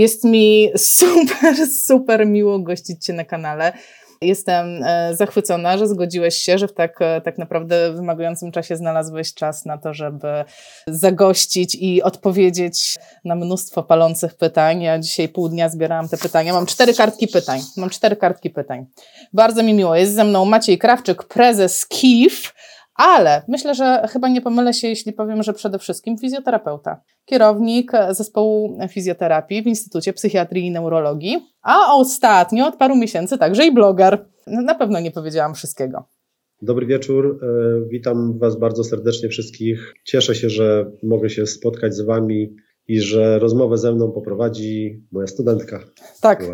Jest mi super miło gościć Cię na kanale. Jestem zachwycona, że zgodziłeś się, że w tak naprawdę wymagającym czasie znalazłeś czas na to, żeby zagościć i odpowiedzieć na mnóstwo palących pytań. Ja dzisiaj pół dnia zbierałam te pytania. Mam cztery kartki pytań. Bardzo mi miło. Jest ze mną Maciej Krawczyk, prezes KIF, ale myślę, że chyba nie pomylę się, jeśli powiem, że przede wszystkim fizjoterapeuta. Kierownik zespołu fizjoterapii w Instytucie Psychiatrii i Neurologii, a ostatnio od paru miesięcy także i bloger. Na pewno nie powiedziałam wszystkiego. Dobry wieczór, witam Was bardzo serdecznie wszystkich. Cieszę się, że mogę się spotkać z Wami i że rozmowę ze mną poprowadzi moja studentka. Tak.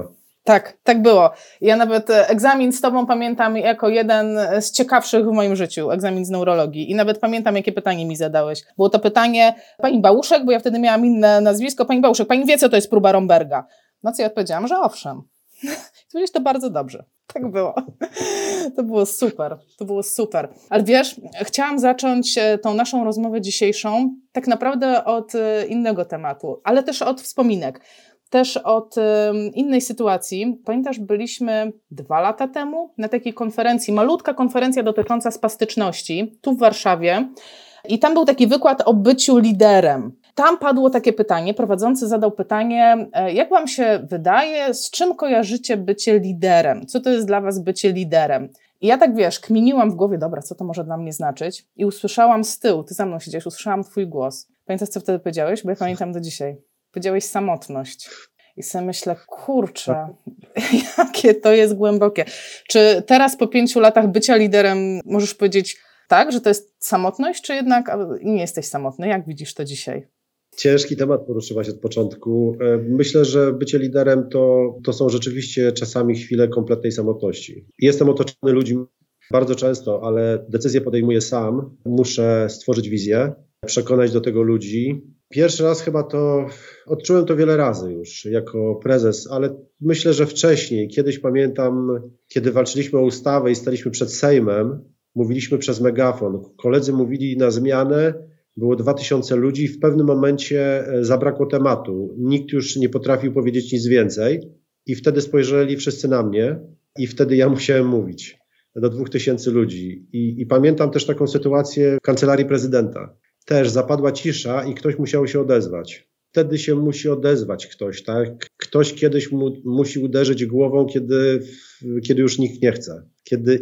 Tak było. Ja nawet egzamin z Tobą pamiętam jako jeden z ciekawszych w moim życiu, egzamin z neurologii. I nawet pamiętam, jakie pytanie mi zadałeś. Było to pytanie Pani Bałuszek, bo ja wtedy miałam inne nazwisko. Pani Bałuszek, Pani wie, co to jest próba Romberga? No co ja odpowiedziałam, że owszem. Powiedziałeś to bardzo dobrze. Tak było. To było super. Ale wiesz, chciałam zacząć tą naszą rozmowę dzisiejszą tak naprawdę od innego tematu, ale też od wspominek. Też od innej sytuacji. Pamiętasz, byliśmy 2 lata temu na takiej konferencji, malutka konferencja dotycząca spastyczności, tu w Warszawie. I tam był taki wykład o byciu liderem. Tam padło takie pytanie, prowadzący zadał pytanie, jak Wam się wydaje, z czym kojarzycie bycie liderem? Co to jest dla Was bycie liderem? I ja tak, wiesz, kminiłam w głowie, dobra, co to może dla mnie znaczyć? I usłyszałam z tyłu, Ty za mną siedzisz, usłyszałam Twój głos. Pamiętasz, co wtedy powiedziałeś? Bo ja pamiętam do dzisiaj. Powiedziałeś samotność. I sobie myślę, kurczę, jakie to jest głębokie. Czy teraz po 5 latach bycia liderem możesz powiedzieć tak, że to jest samotność, czy jednak nie jesteś samotny? Jak widzisz to dzisiaj? Ciężki temat poruszyłaś od początku. Myślę, że bycie liderem to są rzeczywiście czasami chwile kompletnej samotności. Jestem otoczony ludźmi bardzo często, ale decyzję podejmuję sam. Muszę stworzyć wizję, przekonać do tego ludzi. Pierwszy raz chyba to, odczułem to wiele razy już jako prezes, ale myślę, że wcześniej, kiedyś pamiętam, kiedy walczyliśmy o ustawę i staliśmy przed Sejmem, mówiliśmy przez megafon, koledzy mówili na zmianę, było 2000 ludzi i w pewnym momencie zabrakło tematu, nikt już nie potrafił powiedzieć nic więcej i wtedy spojrzeli wszyscy na mnie i wtedy ja musiałem mówić do 2000 ludzi i pamiętam też taką sytuację w kancelarii prezydenta. Też zapadła cisza i ktoś musiał się odezwać. Wtedy się musi odezwać ktoś, tak? Ktoś kiedyś musi uderzyć głową, kiedy już nikt nie chce. Kiedy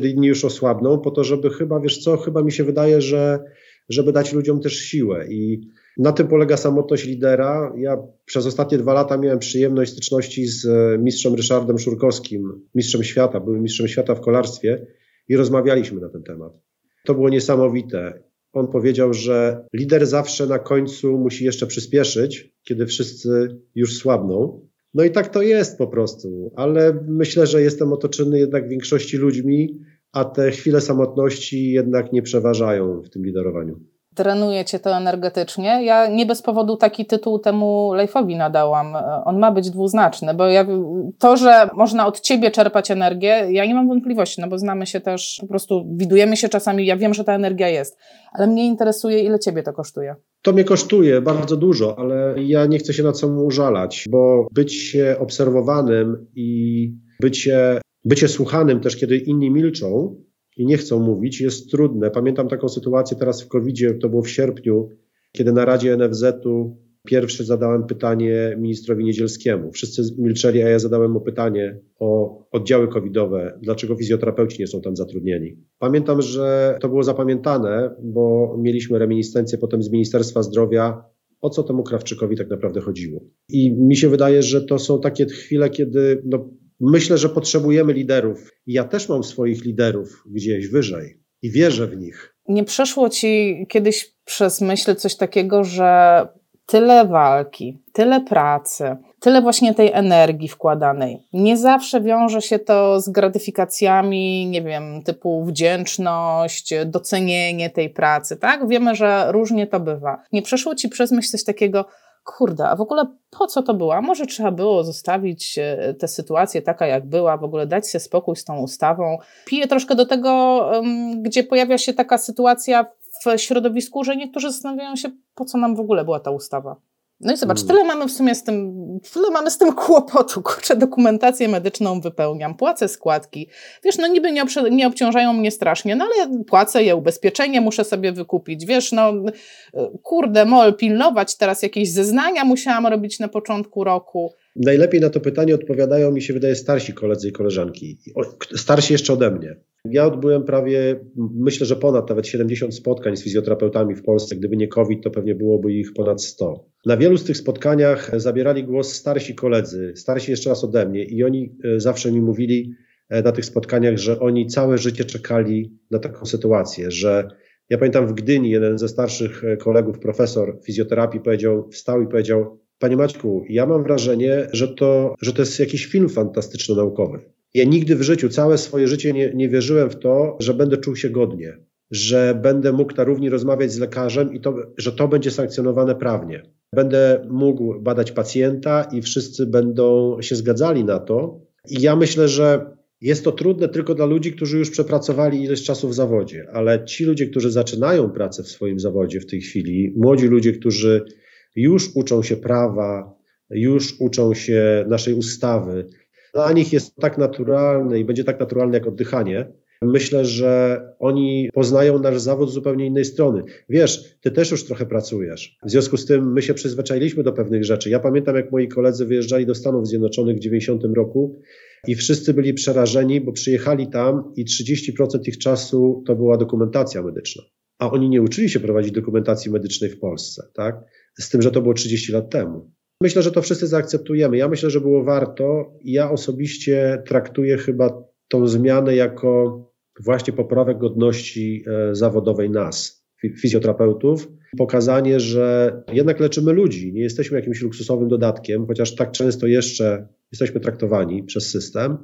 inni już osłabną, po to, żeby chyba mi się wydaje, że żeby dać ludziom też siłę. I na tym polega samotność lidera. Ja przez ostatnie 2 lata miałem przyjemność styczności z mistrzem Ryszardem Szurkowskim, mistrzem świata, byłym mistrzem świata w kolarstwie i rozmawialiśmy na ten temat. To było niesamowite. On powiedział, że lider zawsze na końcu musi jeszcze przyspieszyć, kiedy wszyscy już słabną. No i tak to jest po prostu, ale myślę, że jestem otoczony jednak w większości ludźmi, a te chwile samotności jednak nie przeważają w tym liderowaniu. Trenuje Cię to energetycznie. Ja nie bez powodu taki tytuł temu live'owi nadałam. On ma być dwuznaczny, bo to, że można od Ciebie czerpać energię, ja nie mam wątpliwości, no bo znamy się też, po prostu widujemy się czasami, ja wiem, że ta energia jest, ale mnie interesuje, ile Ciebie to kosztuje. To mnie kosztuje bardzo dużo, ale ja nie chcę się nad sobą użalać, bo bycie obserwowanym i bycie słuchanym też, kiedy inni milczą, i nie chcą mówić, jest trudne. Pamiętam taką sytuację teraz w COVID-zie, to było w sierpniu, kiedy na Radzie NFZ-u pierwszy zadałem pytanie ministrowi Niedzielskiemu. Wszyscy milczeli, a ja zadałem mu pytanie o oddziały covidowe, dlaczego fizjoterapeuci nie są tam zatrudnieni. Pamiętam, że to było zapamiętane, bo mieliśmy reminiscencję potem z Ministerstwa Zdrowia, o co temu Krawczykowi tak naprawdę chodziło. I mi się wydaje, że to są takie chwile, kiedy... Myślę, że potrzebujemy liderów. Ja też mam swoich liderów gdzieś wyżej i wierzę w nich. Nie przeszło Ci kiedyś przez myśl coś takiego, że tyle walki, tyle pracy, tyle właśnie tej energii wkładanej. Nie zawsze wiąże się to z gratyfikacjami, nie wiem, typu wdzięczność, docenienie tej pracy, tak? Wiemy, że różnie to bywa. Nie przeszło Ci przez myśl coś takiego, kurde, a w ogóle po co to była? Może trzeba było zostawić tę sytuację taka, jak była, w ogóle dać sobie spokój z tą ustawą. Piję troszkę do tego, gdzie pojawia się taka sytuacja w środowisku, że niektórzy zastanawiają się, po co nam w ogóle była ta ustawa. No i zobacz, tyle mamy w sumie z tym, tyle mamy z tym kłopotu, kurczę, dokumentację medyczną wypełniam, płacę składki, wiesz, no niby nie obciążają mnie strasznie, no ale płacę je, ubezpieczenie muszę sobie wykupić, wiesz, no kurde mol, pilnować teraz jakieś zeznania musiałam robić na początku roku. Najlepiej na to pytanie odpowiadają, mi się wydaje, starsi koledzy i koleżanki, starsi jeszcze ode mnie. Ja odbyłem prawie, myślę, że ponad nawet 70 spotkań z fizjoterapeutami w Polsce. Gdyby nie COVID, to pewnie byłoby ich ponad 100. Na wielu z tych spotkaniach zabierali głos starsi koledzy, starsi jeszcze raz ode mnie i oni zawsze mi mówili na tych spotkaniach, że oni całe życie czekali na taką sytuację, że ja pamiętam w Gdyni jeden ze starszych kolegów, profesor fizjoterapii wstał i powiedział: Panie Maćku, ja mam wrażenie, że to jest jakiś film fantastyczno-naukowy. Ja nigdy w życiu, całe swoje życie nie wierzyłem w to, że będę czuł się godnie, że będę mógł na równi rozmawiać z lekarzem i że to będzie sankcjonowane prawnie. Będę mógł badać pacjenta i wszyscy będą się zgadzali na to. I ja myślę, że jest to trudne tylko dla ludzi, którzy już przepracowali ileś czasu w zawodzie, ale ci ludzie, którzy zaczynają pracę w swoim zawodzie w tej chwili, młodzi ludzie, którzy już uczą się prawa, już uczą się naszej ustawy, dla nich jest tak naturalne i będzie tak naturalne jak oddychanie. Myślę, że oni poznają nasz zawód z zupełnie innej strony. Wiesz, ty też już trochę pracujesz. W związku z tym my się przyzwyczailiśmy do pewnych rzeczy. Ja pamiętam, jak moi koledzy wyjeżdżali do Stanów Zjednoczonych w 90 roku i wszyscy byli przerażeni, bo przyjechali tam i 30% ich czasu to była dokumentacja medyczna. A oni nie uczyli się prowadzić dokumentacji medycznej w Polsce, tak? Z tym, że to było 30 lat temu. Myślę, że to wszyscy zaakceptujemy. Ja myślę, że było warto. Ja osobiście traktuję chyba tą zmianę jako właśnie poprawę godności zawodowej nas, fizjoterapeutów. Pokazanie, że jednak leczymy ludzi, nie jesteśmy jakimś luksusowym dodatkiem, chociaż tak często jeszcze jesteśmy traktowani przez system,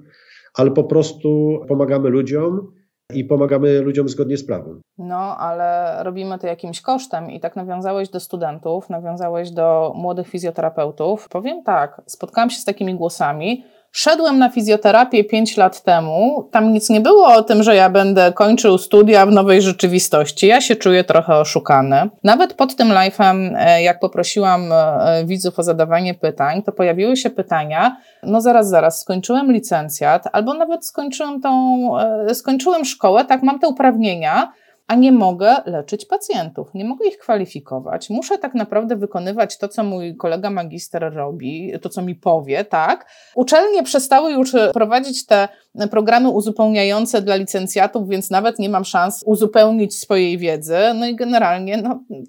ale po prostu pomagamy ludziom i pomagamy ludziom zgodnie z prawem. No, ale robimy to jakimś kosztem i tak nawiązałeś do studentów, nawiązałeś do młodych fizjoterapeutów. Powiem tak, spotkałam się z takimi głosami. Szedłem na fizjoterapię 5 lat temu, tam nic nie było o tym, że ja będę kończył studia w nowej rzeczywistości. Ja się czuję trochę oszukany. Nawet pod tym live'em, jak poprosiłam widzów o zadawanie pytań, to pojawiły się pytania, no zaraz, skończyłem licencjat, albo nawet skończyłem szkołę, tak, mam te uprawnienia, a nie mogę leczyć pacjentów, nie mogę ich kwalifikować. Muszę tak naprawdę wykonywać to, co mój kolega magister robi, to, co mi powie, tak? Uczelnie przestały już prowadzić te programy uzupełniające dla licencjatów, więc nawet nie mam szans uzupełnić swojej wiedzy. No i generalnie,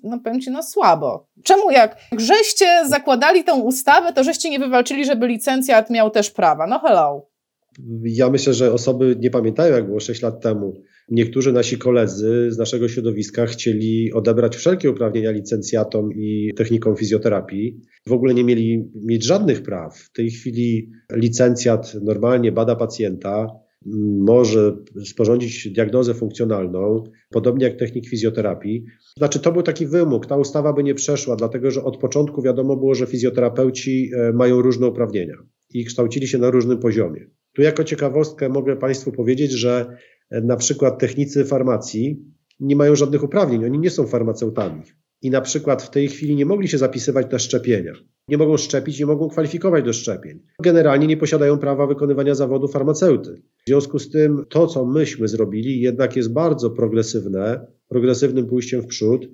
no powiem Ci, no słabo. Czemu jak żeście zakładali tą ustawę, to żeście nie wywalczyli, żeby licencjat miał też prawa? No hello. Ja myślę, że osoby nie pamiętają, jak było 6 lat temu. Niektórzy nasi koledzy z naszego środowiska chcieli odebrać wszelkie uprawnienia licencjatom i technikom fizjoterapii. W ogóle nie mieli mieć żadnych praw. W tej chwili licencjat normalnie bada pacjenta, może sporządzić diagnozę funkcjonalną, podobnie jak technik fizjoterapii. Znaczy to był taki wymóg, ta ustawa by nie przeszła, dlatego że od początku wiadomo było, że fizjoterapeuci mają różne uprawnienia i kształcili się na różnym poziomie. Tu jako ciekawostkę mogę Państwu powiedzieć, że na przykład technicy farmacji nie mają żadnych uprawnień, oni nie są farmaceutami i na przykład w tej chwili nie mogli się zapisywać na szczepienia, nie mogą szczepić, nie mogą kwalifikować do szczepień. Generalnie nie posiadają prawa wykonywania zawodu farmaceuty. W związku z tym to, co myśmy zrobili, jednak jest bardzo progresywnym pójściem w przód.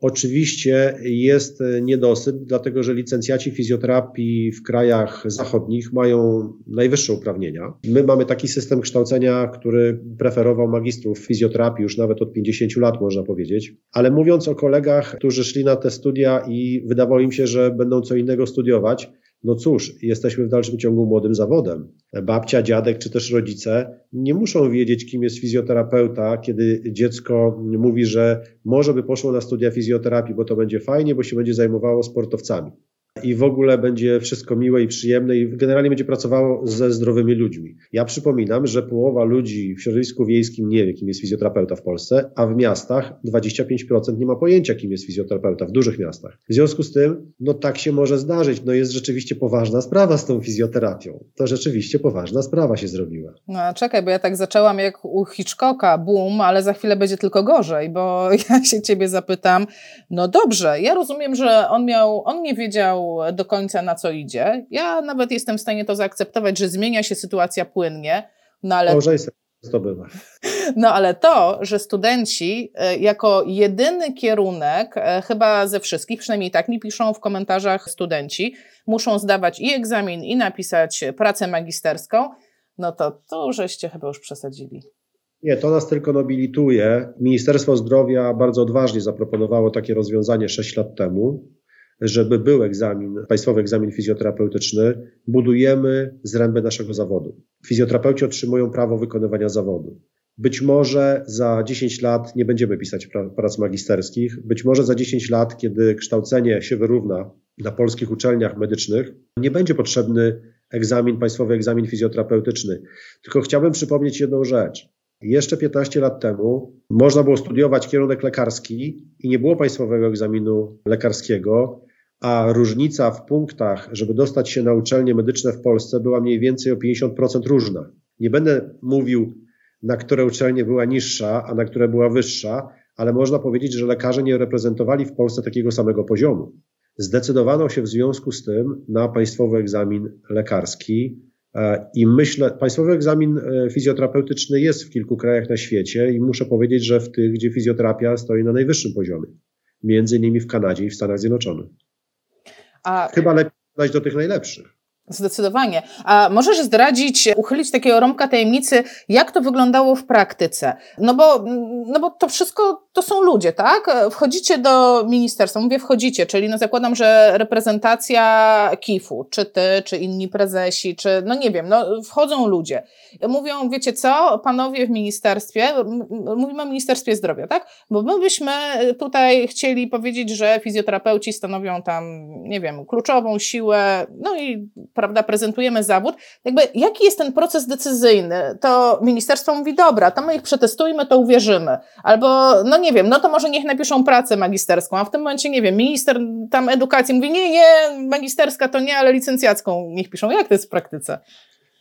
Oczywiście jest niedosyt, dlatego że licencjaci fizjoterapii w krajach zachodnich mają najwyższe uprawnienia. My mamy taki system kształcenia, który preferował magistrów fizjoterapii już nawet od 50 lat, można powiedzieć. Ale mówiąc o kolegach, którzy szli na te studia i wydawało im się, że będą co innego studiować, no cóż, jesteśmy w dalszym ciągu młodym zawodem. Babcia, dziadek czy też rodzice nie muszą wiedzieć, kim jest fizjoterapeuta, kiedy dziecko mówi, że może by poszło na studia fizjoterapii, bo to będzie fajnie, bo się będzie zajmowało sportowcami. i w ogóle będzie wszystko miłe i przyjemne i generalnie będzie pracowało ze zdrowymi ludźmi. Ja przypominam, że połowa ludzi w środowisku wiejskim nie wie, kim jest fizjoterapeuta w Polsce, a w miastach 25% nie ma pojęcia, kim jest fizjoterapeuta w dużych miastach. W związku z tym, no tak się może zdarzyć, no jest rzeczywiście poważna sprawa z tą fizjoterapią. To rzeczywiście poważna sprawa się zrobiła. No czekaj, bo ja tak zaczęłam jak u Hitchcocka, boom, ale za chwilę będzie tylko gorzej, bo ja się ciebie zapytam, no dobrze, ja rozumiem, że on nie wiedział do końca, na co idzie. Ja nawet jestem w stanie to zaakceptować, że zmienia się sytuacja płynnie. No ale to bywa. No ale to, że studenci jako jedyny kierunek, chyba ze wszystkich, przynajmniej tak mi piszą w komentarzach studenci, muszą zdawać i egzamin, i napisać pracę magisterską, no to tu żeście chyba już przesadzili. Nie, to nas tylko nobilituje. Ministerstwo Zdrowia bardzo odważnie zaproponowało takie rozwiązanie 6 lat temu, żeby był egzamin, państwowy egzamin fizjoterapeutyczny. Budujemy zręby naszego zawodu. Fizjoterapeuci otrzymują prawo wykonywania zawodu. Być może za 10 lat nie będziemy pisać prac magisterskich. Być może za 10 lat, kiedy kształcenie się wyrówna na polskich uczelniach medycznych, nie będzie potrzebny egzamin, państwowy egzamin fizjoterapeutyczny. Tylko chciałbym przypomnieć jedną rzecz. Jeszcze 15 lat temu można było studiować kierunek lekarski i nie było państwowego egzaminu lekarskiego, a różnica w punktach, żeby dostać się na uczelnie medyczne w Polsce, była mniej więcej o 50% różna. Nie będę mówił, na które uczelnie była niższa, a na które była wyższa, ale można powiedzieć, że lekarze nie reprezentowali w Polsce takiego samego poziomu. Zdecydowano się w związku z tym na państwowy egzamin lekarski. I myślę, państwowy egzamin fizjoterapeutyczny jest w kilku krajach na świecie i muszę powiedzieć, że w tych, gdzie fizjoterapia stoi na najwyższym poziomie, między innymi w Kanadzie i w Stanach Zjednoczonych. Chyba lepiej dać do tych najlepszych. Zdecydowanie. A możesz zdradzić, uchylić takiego rąbka tajemnicy, jak to wyglądało w praktyce? No bo to wszystko to są ludzie, tak? Wchodzicie do ministerstwa, mówię wchodzicie, czyli no zakładam, że reprezentacja KIF-u, czy ty, czy inni prezesi, czy no nie wiem, no wchodzą ludzie. Mówią, wiecie co, panowie w ministerstwie, mówimy o Ministerstwie Zdrowia, tak? Bo my byśmy tutaj chcieli powiedzieć, że fizjoterapeuci stanowią tam, nie wiem, kluczową siłę, no i prawda, prezentujemy zawód. Jakby, jaki jest ten proces decyzyjny? To ministerstwo mówi, dobra, to my ich przetestujmy, to uwierzymy. Albo, no nie wiem, no to może niech napiszą pracę magisterską, a w tym momencie, nie wiem, minister tam edukacji mówi, nie, magisterska to nie, ale licencjacką niech piszą. Jak to jest w praktyce?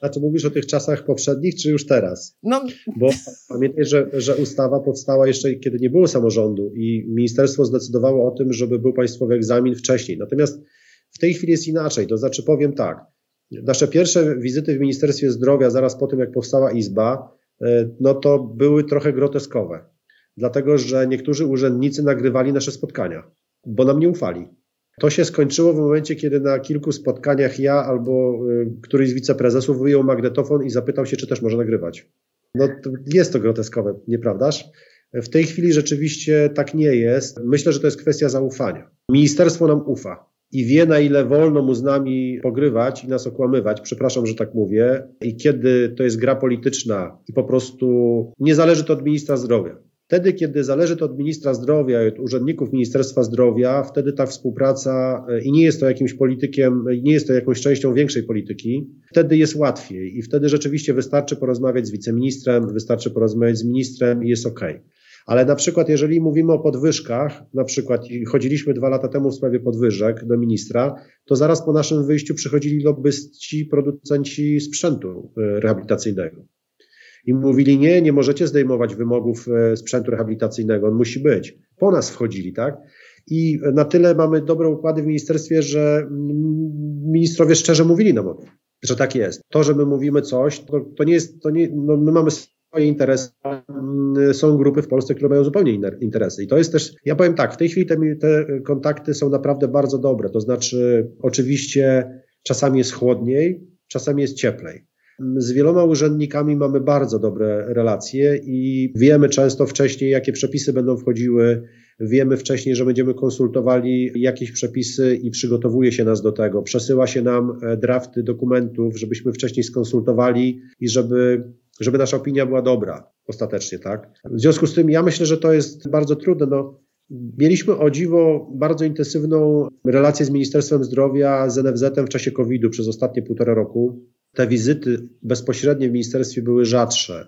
A to mówisz o tych czasach poprzednich, czy już teraz? No. Bo pamiętaj, że ustawa powstała jeszcze, kiedy nie było samorządu i ministerstwo zdecydowało o tym, żeby był państwowy egzamin wcześniej. Natomiast w tej chwili jest inaczej, to znaczy powiem tak, nasze pierwsze wizyty w Ministerstwie Zdrowia zaraz po tym, jak powstała Izba, no to były trochę groteskowe, dlatego że niektórzy urzędnicy nagrywali nasze spotkania, bo nam nie ufali. To się skończyło w momencie, kiedy na kilku spotkaniach ja albo któryś z wiceprezesów wyjął magnetofon i zapytał się, czy też może nagrywać. No to jest to groteskowe, nieprawdaż? W tej chwili rzeczywiście tak nie jest. Myślę, że to jest kwestia zaufania. Ministerstwo nam ufa. I wie, na ile wolno mu z nami pogrywać i nas okłamywać, przepraszam, że tak mówię, i kiedy to jest gra polityczna i po prostu nie zależy to od ministra zdrowia. Wtedy, kiedy zależy to od ministra zdrowia i od urzędników Ministerstwa Zdrowia, wtedy ta współpraca i nie jest to jakimś politykiem, nie jest to jakąś częścią większej polityki, wtedy jest łatwiej i wtedy rzeczywiście wystarczy porozmawiać z wiceministrem, wystarczy porozmawiać z ministrem i jest okej. Ale na przykład jeżeli mówimy o podwyżkach, na przykład chodziliśmy 2 lata temu w sprawie podwyżek do ministra, to zaraz po naszym wyjściu przychodzili lobbyści, producenci sprzętu rehabilitacyjnego. I mówili, nie możecie zdejmować wymogów sprzętu rehabilitacyjnego, on musi być. Po nas wchodzili, tak? I na tyle mamy dobre układy w ministerstwie, że ministrowie szczerze mówili nam o tym, że tak jest. To, że my mówimy coś, to nie jest, to nie, no my mamy swoje interesy, są grupy w Polsce, które mają zupełnie inne interesy i to jest też, ja powiem tak, w tej chwili te kontakty są naprawdę bardzo dobre, to znaczy oczywiście czasami jest chłodniej, czasami jest cieplej. Z wieloma urzędnikami mamy bardzo dobre relacje i wiemy często wcześniej, jakie przepisy będą wchodziły, wiemy wcześniej, że będziemy konsultowali jakieś przepisy i przygotowuje się nas do tego. Przesyła się nam drafty dokumentów, żebyśmy wcześniej skonsultowali i żeby nasza opinia była dobra ostatecznie, tak? W związku z tym ja myślę, że to jest bardzo trudne. No, Mieliśmy o dziwo bardzo intensywną relację z Ministerstwem Zdrowia, z NFZ-em w czasie COVID-u przez ostatnie 1,5 roku. Te wizyty bezpośrednie w ministerstwie były rzadsze.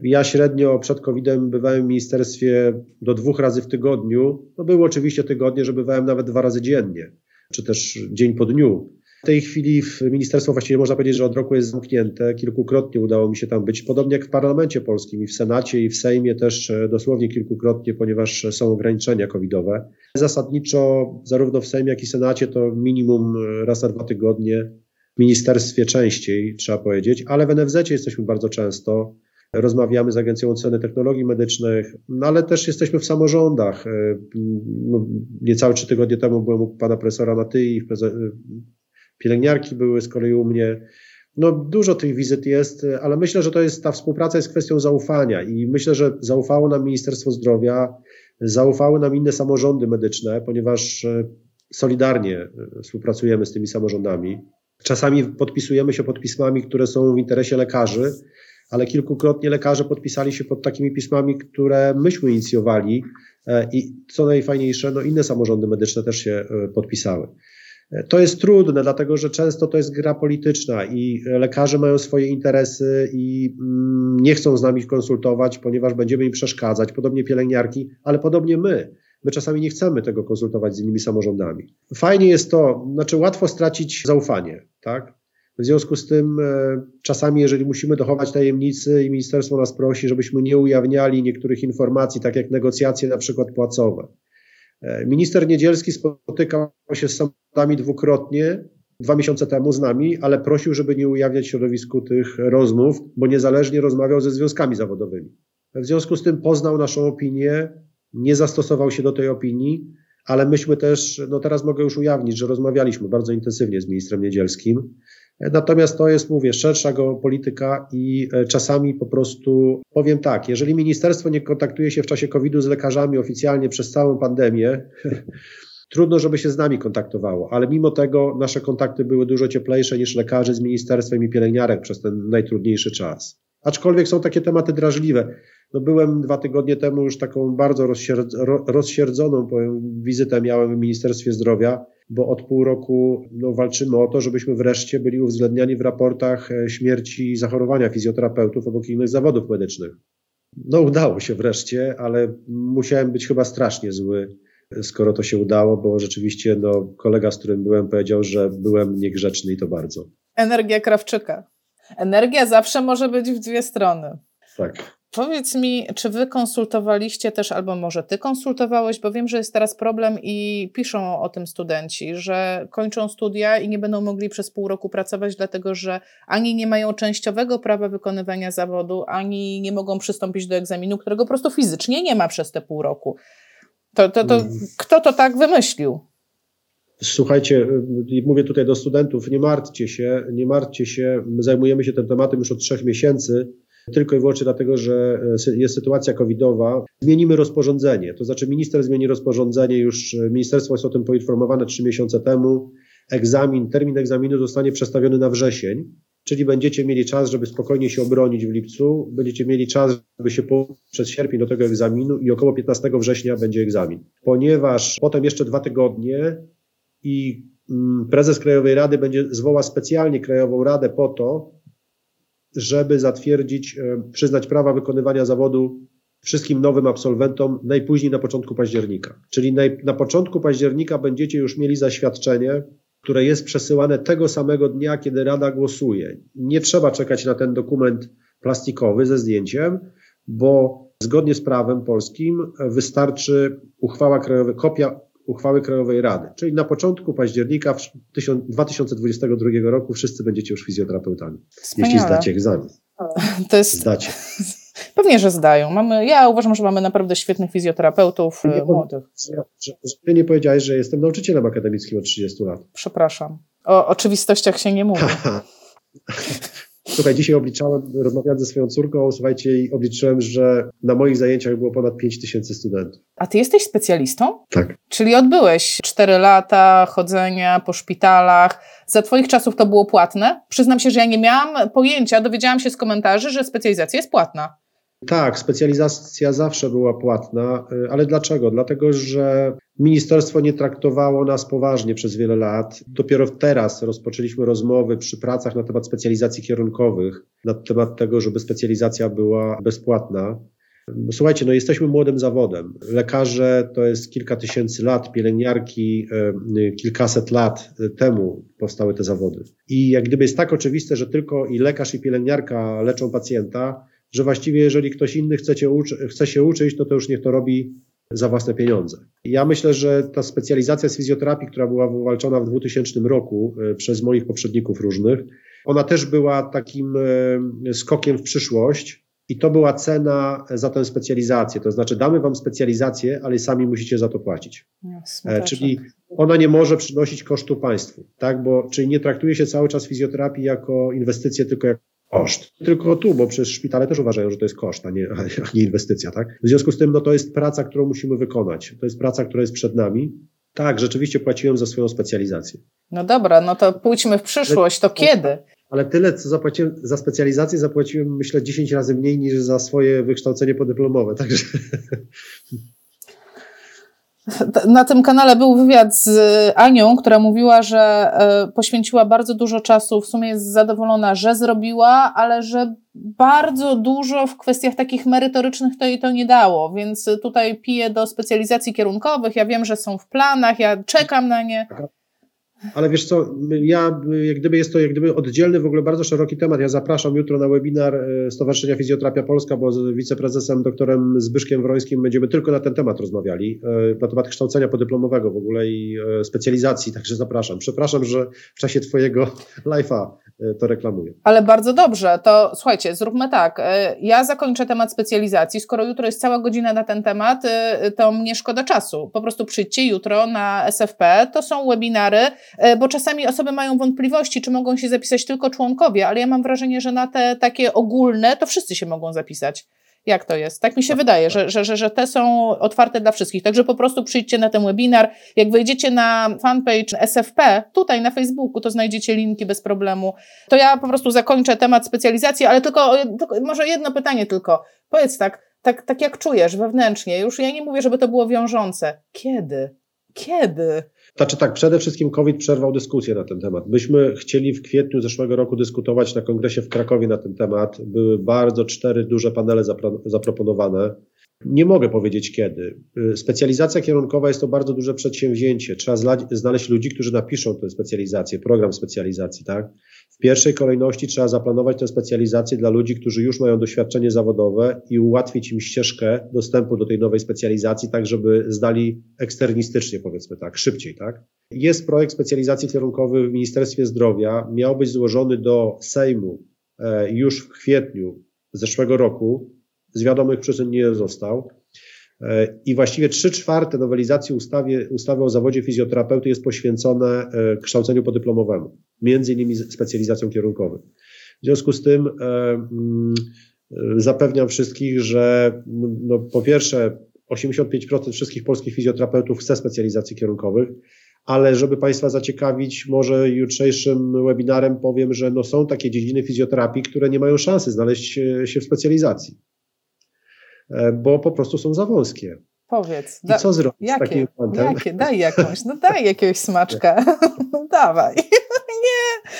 Ja średnio przed COVID-em bywałem w ministerstwie do 2 razy w tygodniu. No były oczywiście tygodnie, że bywałem nawet 2 razy dziennie, czy też dzień po dniu. W tej chwili ministerstwo właściwie można powiedzieć, że od roku jest zamknięte. Kilkukrotnie udało mi się tam być, podobnie jak w Parlamencie Polskim i w Senacie i w Sejmie też dosłownie kilkukrotnie, ponieważ są ograniczenia covidowe. Zasadniczo zarówno w Sejmie, jak i Senacie to minimum raz na 2 tygodnie, w ministerstwie częściej trzeba powiedzieć, ale w NFZ-cie jesteśmy bardzo często. Rozmawiamy z Agencją Oceny Technologii Medycznych, no ale też jesteśmy w samorządach. Niecałe 3 tygodnie temu byłem u pana profesora Matyi, pielęgniarki były z kolei u mnie. No dużo tych wizyt jest, ale myślę, że to jest, ta współpraca jest kwestią zaufania i myślę, że zaufało nam Ministerstwo Zdrowia, zaufały nam inne samorządy medyczne, ponieważ solidarnie współpracujemy z tymi samorządami. Czasami podpisujemy się pod pismami, które są w interesie lekarzy, ale kilkukrotnie lekarze podpisali się pod takimi pismami, które myśmy inicjowali i co najfajniejsze, no inne samorządy medyczne też się podpisały. To jest trudne, dlatego że często to jest gra polityczna i lekarze mają swoje interesy i nie chcą z nami konsultować, ponieważ będziemy im przeszkadzać, podobnie pielęgniarki, ale podobnie my. My czasami nie chcemy tego konsultować z innymi samorządami. Fajnie jest to, znaczy łatwo stracić zaufanie, tak? W związku z tym czasami, jeżeli musimy dochować tajemnicy i ministerstwo nas prosi, żebyśmy nie ujawniali niektórych informacji, tak jak negocjacje na przykład płacowe. Minister Niedzielski spotykał się z samorządami dwukrotnie, 2 miesiące temu z nami, ale prosił, żeby nie ujawniać środowisku tych rozmów, bo niezależnie rozmawiał ze związkami zawodowymi. W związku z tym poznał naszą opinię, nie zastosował się do tej opinii, ale myśmy też, no teraz mogę już ujawnić, że rozmawialiśmy bardzo intensywnie z ministrem Niedzielskim. Natomiast to jest, mówię, szersza geopolityka i czasami po prostu powiem tak, jeżeli ministerstwo nie kontaktuje się w czasie COVID-u z lekarzami oficjalnie przez całą pandemię, trudno, żeby się z nami kontaktowało, ale mimo tego nasze kontakty były dużo cieplejsze niż lekarzy z ministerstwem i pielęgniarek przez ten najtrudniejszy czas. Aczkolwiek są takie tematy drażliwe. No byłem 2 tygodnie temu już taką bardzo rozsierdzoną, powiem, wizytę miałem w Ministerstwie Zdrowia, bo od pół roku no, walczymy o to, żebyśmy wreszcie byli uwzględniani w raportach śmierci i zachorowania fizjoterapeutów obok innych zawodów medycznych. No udało się wreszcie, ale musiałem być chyba strasznie zły, skoro to się udało, bo rzeczywiście no, kolega, z którym byłem, powiedział, że byłem niegrzeczny i to bardzo. Energia Krawczyka. Energia zawsze może być w 2 strony. Tak. Powiedz mi, czy wy konsultowaliście też, albo może ty konsultowałeś, bo wiem, że jest teraz problem i piszą o tym studenci, że kończą studia i nie będą mogli przez pół roku pracować, dlatego że ani nie mają częściowego prawa wykonywania zawodu, ani nie mogą przystąpić do egzaminu, którego po prostu fizycznie nie ma przez te pół roku. To kto to tak wymyślił? Słuchajcie, mówię tutaj do studentów, nie martwcie się, my zajmujemy się tym tematem już od 3 miesięcy, tylko i wyłącznie dlatego, że jest sytuacja covidowa. Zmienimy rozporządzenie, to znaczy minister zmieni rozporządzenie, już ministerstwo jest o tym poinformowane 3 miesiące temu, termin egzaminu zostanie przestawiony na wrzesień, czyli będziecie mieli czas, żeby spokojnie się obronić w lipcu, będziecie mieli czas, żeby się przez sierpień do tego egzaminu i około 15 września będzie egzamin, ponieważ potem jeszcze 2 tygodnie i prezes Krajowej Rady zwoła specjalnie Krajową Radę po to, żeby przyznać prawa wykonywania zawodu wszystkim nowym absolwentom najpóźniej na początku października. Czyli na początku października będziecie już mieli zaświadczenie, które jest przesyłane tego samego dnia, kiedy Rada głosuje. Nie trzeba czekać na ten dokument plastikowy ze zdjęciem, bo zgodnie z prawem polskim wystarczy kopia uchwały Krajowej Rady. Czyli na początku października 2022 roku wszyscy będziecie już fizjoterapeutami. Wspaniale. Jeśli zdacie egzamin. To jest... Zdacie. Pewnie, że zdają. Ja uważam, że mamy naprawdę świetnych fizjoterapeutów młodych. Ty nie powiedziałeś, że jestem nauczycielem akademickim od 30 lat. Przepraszam. O oczywistościach się nie mówi. Słuchaj, dzisiaj rozmawiając ze swoją córką, słuchajcie, i obliczyłem, że na moich zajęciach było ponad 5000 studentów. A ty jesteś specjalistą? Tak. Czyli odbyłeś 4 lata chodzenia po szpitalach. Za twoich czasów to było płatne? Przyznam się, że ja nie miałam pojęcia, dowiedziałam się z komentarzy, że specjalizacja jest płatna. Tak, specjalizacja zawsze była płatna, ale dlaczego? Dlatego, że ministerstwo nie traktowało nas poważnie przez wiele lat. Dopiero teraz rozpoczęliśmy rozmowy przy pracach na temat specjalizacji kierunkowych, na temat tego, żeby specjalizacja była bezpłatna. Słuchajcie, no jesteśmy młodym zawodem. Lekarze to jest kilka tysięcy lat, pielęgniarki kilkaset lat temu powstały te zawody. I jak gdyby jest tak oczywiste, że tylko i lekarz, i pielęgniarka leczą pacjenta, że właściwie jeżeli ktoś inny chce się uczyć, to już niech to robi za własne pieniądze. Ja myślę, że ta specjalizacja z fizjoterapii, która była wywalczona w 2000 roku przez moich poprzedników różnych, ona też była takim skokiem w przyszłość. I to była cena za tę specjalizację, to znaczy damy wam specjalizację, ale sami musicie za to płacić. Jasne, czyli tak. Ona nie może przynosić kosztu państwu, tak? Czyli nie traktuje się cały czas fizjoterapii jako inwestycję, tylko jako koszt. Tylko tu, bo przecież szpitale też uważają, że to jest koszt, a nie inwestycja, tak? W związku z tym to jest praca, którą musimy wykonać, to jest praca, która jest przed nami. Tak, rzeczywiście płaciłem za swoją specjalizację. No dobra, no to pójdźmy w przyszłość, to kiedy? Ale tyle, co zapłaciłem za specjalizację, zapłaciłem, myślę, 10 razy mniej niż za swoje wykształcenie podyplomowe. Także... Na tym kanale był wywiad z Anią, która mówiła, że poświęciła bardzo dużo czasu, w sumie jest zadowolona, że zrobiła, ale że bardzo dużo w kwestiach takich merytorycznych to jej to nie dało, więc tutaj piję do specjalizacji kierunkowych, ja wiem, że są w planach, ja czekam na nie. Ale wiesz co, jest to oddzielny w ogóle bardzo szeroki temat. Ja zapraszam jutro na webinar Stowarzyszenia Fizjoterapia Polska, bo z wiceprezesem doktorem Zbyszkiem Wrońskim będziemy tylko na ten temat rozmawiali, na temat kształcenia podyplomowego w ogóle i specjalizacji, także zapraszam. Przepraszam, że w czasie twojego live'a to reklamuję. Ale bardzo dobrze, to słuchajcie, zróbmy tak, ja zakończę temat specjalizacji, skoro jutro jest cała godzina na ten temat, to mnie szkoda czasu. Po prostu przyjdźcie jutro na SFP, to są webinary, bo czasami osoby mają wątpliwości, czy mogą się zapisać tylko członkowie, ale ja mam wrażenie, że na te takie ogólne to wszyscy się mogą zapisać. Jak to jest? Tak mi się wydaje, że te są otwarte dla wszystkich. Także po prostu przyjdźcie na ten webinar. Jak wejdziecie na fanpage SFP, tutaj na Facebooku, to znajdziecie linki bez problemu. To ja po prostu zakończę temat specjalizacji, ale tylko może jedno pytanie tylko. Powiedz tak jak czujesz wewnętrznie, już ja nie mówię, żeby to było wiążące. Kiedy? Znaczy tak, przede wszystkim COVID przerwał dyskusję na ten temat. Myśmy chcieli w kwietniu zeszłego roku dyskutować na kongresie w Krakowie na ten temat. Były bardzo 4 duże panele zaproponowane. Nie mogę powiedzieć kiedy. Specjalizacja kierunkowa jest to bardzo duże przedsięwzięcie. Trzeba znaleźć ludzi, którzy napiszą tę specjalizację, program specjalizacji, tak? W pierwszej kolejności trzeba zaplanować tę specjalizację dla ludzi, którzy już mają doświadczenie zawodowe i ułatwić im ścieżkę dostępu do tej nowej specjalizacji, tak żeby zdali eksternistycznie, powiedzmy tak, szybciej, tak? Jest projekt specjalizacji kierunkowych w Ministerstwie Zdrowia. Miał być złożony do Sejmu już w kwietniu zeszłego roku. Z wiadomych przyczyn nie został. I właściwie 3/4 nowelizacji ustawy o zawodzie fizjoterapeuty jest poświęcone kształceniu podyplomowemu, między innymi specjalizacją kierunkową. W związku z tym zapewniam wszystkich, że po pierwsze 85% wszystkich polskich fizjoterapeutów chce specjalizacji kierunkowych, ale żeby Państwa zaciekawić, może jutrzejszym webinarem powiem, że są takie dziedziny fizjoterapii, które nie mają szansy znaleźć się w specjalizacji, bo po prostu są za wąskie. Powiedz. I co zrobić z takim fantem? Jakie? Daj jakiegoś smaczka. Dawaj. Nie.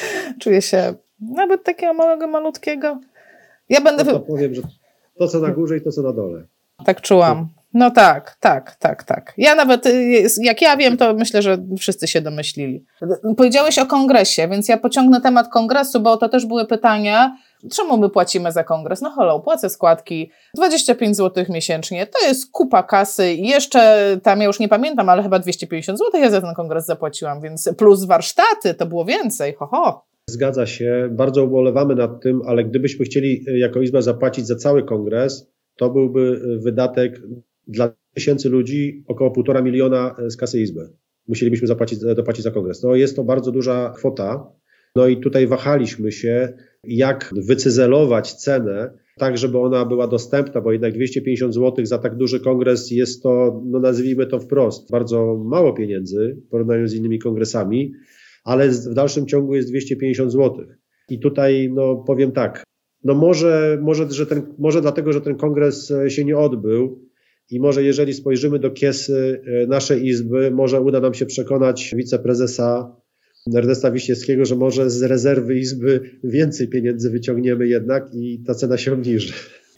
Czuję się nawet takiego małego, malutkiego. Ja będę... No to powiem, że to co na górze i to co na dole. Tak czułam. No tak. Ja nawet, jak ja wiem, to myślę, że wszyscy się domyślili. Powiedziałeś o kongresie, więc ja pociągnę temat kongresu, bo to też były pytania. Czemu my płacimy za kongres? No holo, płacę składki, 25 zł miesięcznie, to jest kupa kasy i jeszcze tam, ja już nie pamiętam, ale chyba 250 zł ja za ten kongres zapłaciłam, więc plus warsztaty, to było więcej, Zgadza się, bardzo ubolewamy nad tym, ale gdybyśmy chcieli jako Izba zapłacić za cały kongres, to byłby wydatek dla tysięcy ludzi około 1,5 miliona z kasy Izby. Musielibyśmy dopłacić za kongres. No jest to bardzo duża kwota. No i tutaj wahaliśmy się, jak wycyzelować cenę tak, żeby ona była dostępna, bo jednak 250 zł za tak duży kongres jest to, no nazwijmy to wprost, bardzo mało pieniędzy w porównaniu z innymi kongresami, ale w dalszym ciągu jest 250 zł. I tutaj powiem tak, No może dlatego, że ten kongres się nie odbył i może jeżeli spojrzymy do kiesy naszej izby, może uda nam się przekonać wiceprezesa Ernesta Wiśniewskiego, że może z rezerwy izby więcej pieniędzy wyciągniemy jednak i ta cena się obniży.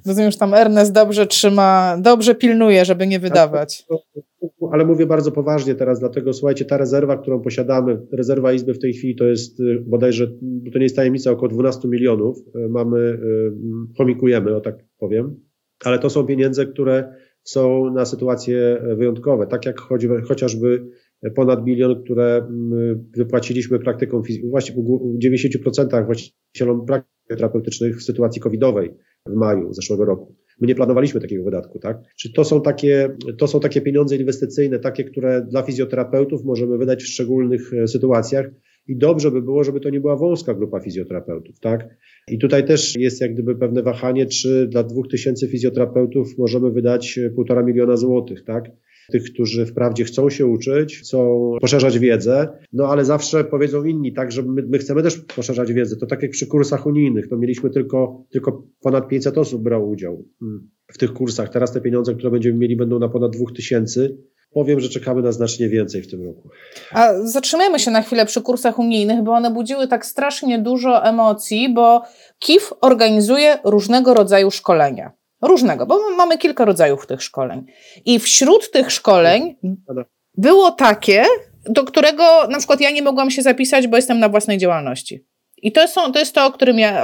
Rozumiem, że tam Ernest dobrze trzyma, dobrze pilnuje, żeby nie wydawać. Ale mówię bardzo poważnie teraz, dlatego słuchajcie, ta rezerwa, którą posiadamy, rezerwa izby w tej chwili to jest bodajże, to nie jest tajemnica, około 12 milionów mamy, chomikujemy, o tak powiem, ale to są pieniądze, które są na sytuacje wyjątkowe, tak jak chociażby ponad milion, które wypłaciliśmy praktykom fizjoterapeutycznym, właściwie w 90% właścicielom praktyk terapeutycznych w sytuacji covidowej w maju zeszłego roku. My nie planowaliśmy takiego wydatku, tak? Czy to są takie pieniądze inwestycyjne, takie, które dla fizjoterapeutów możemy wydać w szczególnych sytuacjach i dobrze by było, żeby to nie była wąska grupa fizjoterapeutów, tak? I tutaj też jest jak gdyby pewne wahanie, czy dla 2000 fizjoterapeutów możemy wydać 1,5 miliona złotych, tak? Tych, którzy wprawdzie chcą się uczyć, chcą poszerzać wiedzę, no ale zawsze powiedzą inni, tak, że my chcemy też poszerzać wiedzę. To tak jak przy kursach unijnych, to mieliśmy tylko ponad 500 osób brało udział w tych kursach. Teraz te pieniądze, które będziemy mieli, będą na ponad 2000. Powiem, że czekamy na znacznie więcej w tym roku. A zatrzymajmy się na chwilę przy kursach unijnych, bo one budziły tak strasznie dużo emocji, bo KIF organizuje różnego rodzaju szkolenia. Różnego, bo mamy kilka rodzajów tych szkoleń. I wśród tych szkoleń było takie, do którego na przykład ja nie mogłam się zapisać, bo jestem na własnej działalności. I to jest to,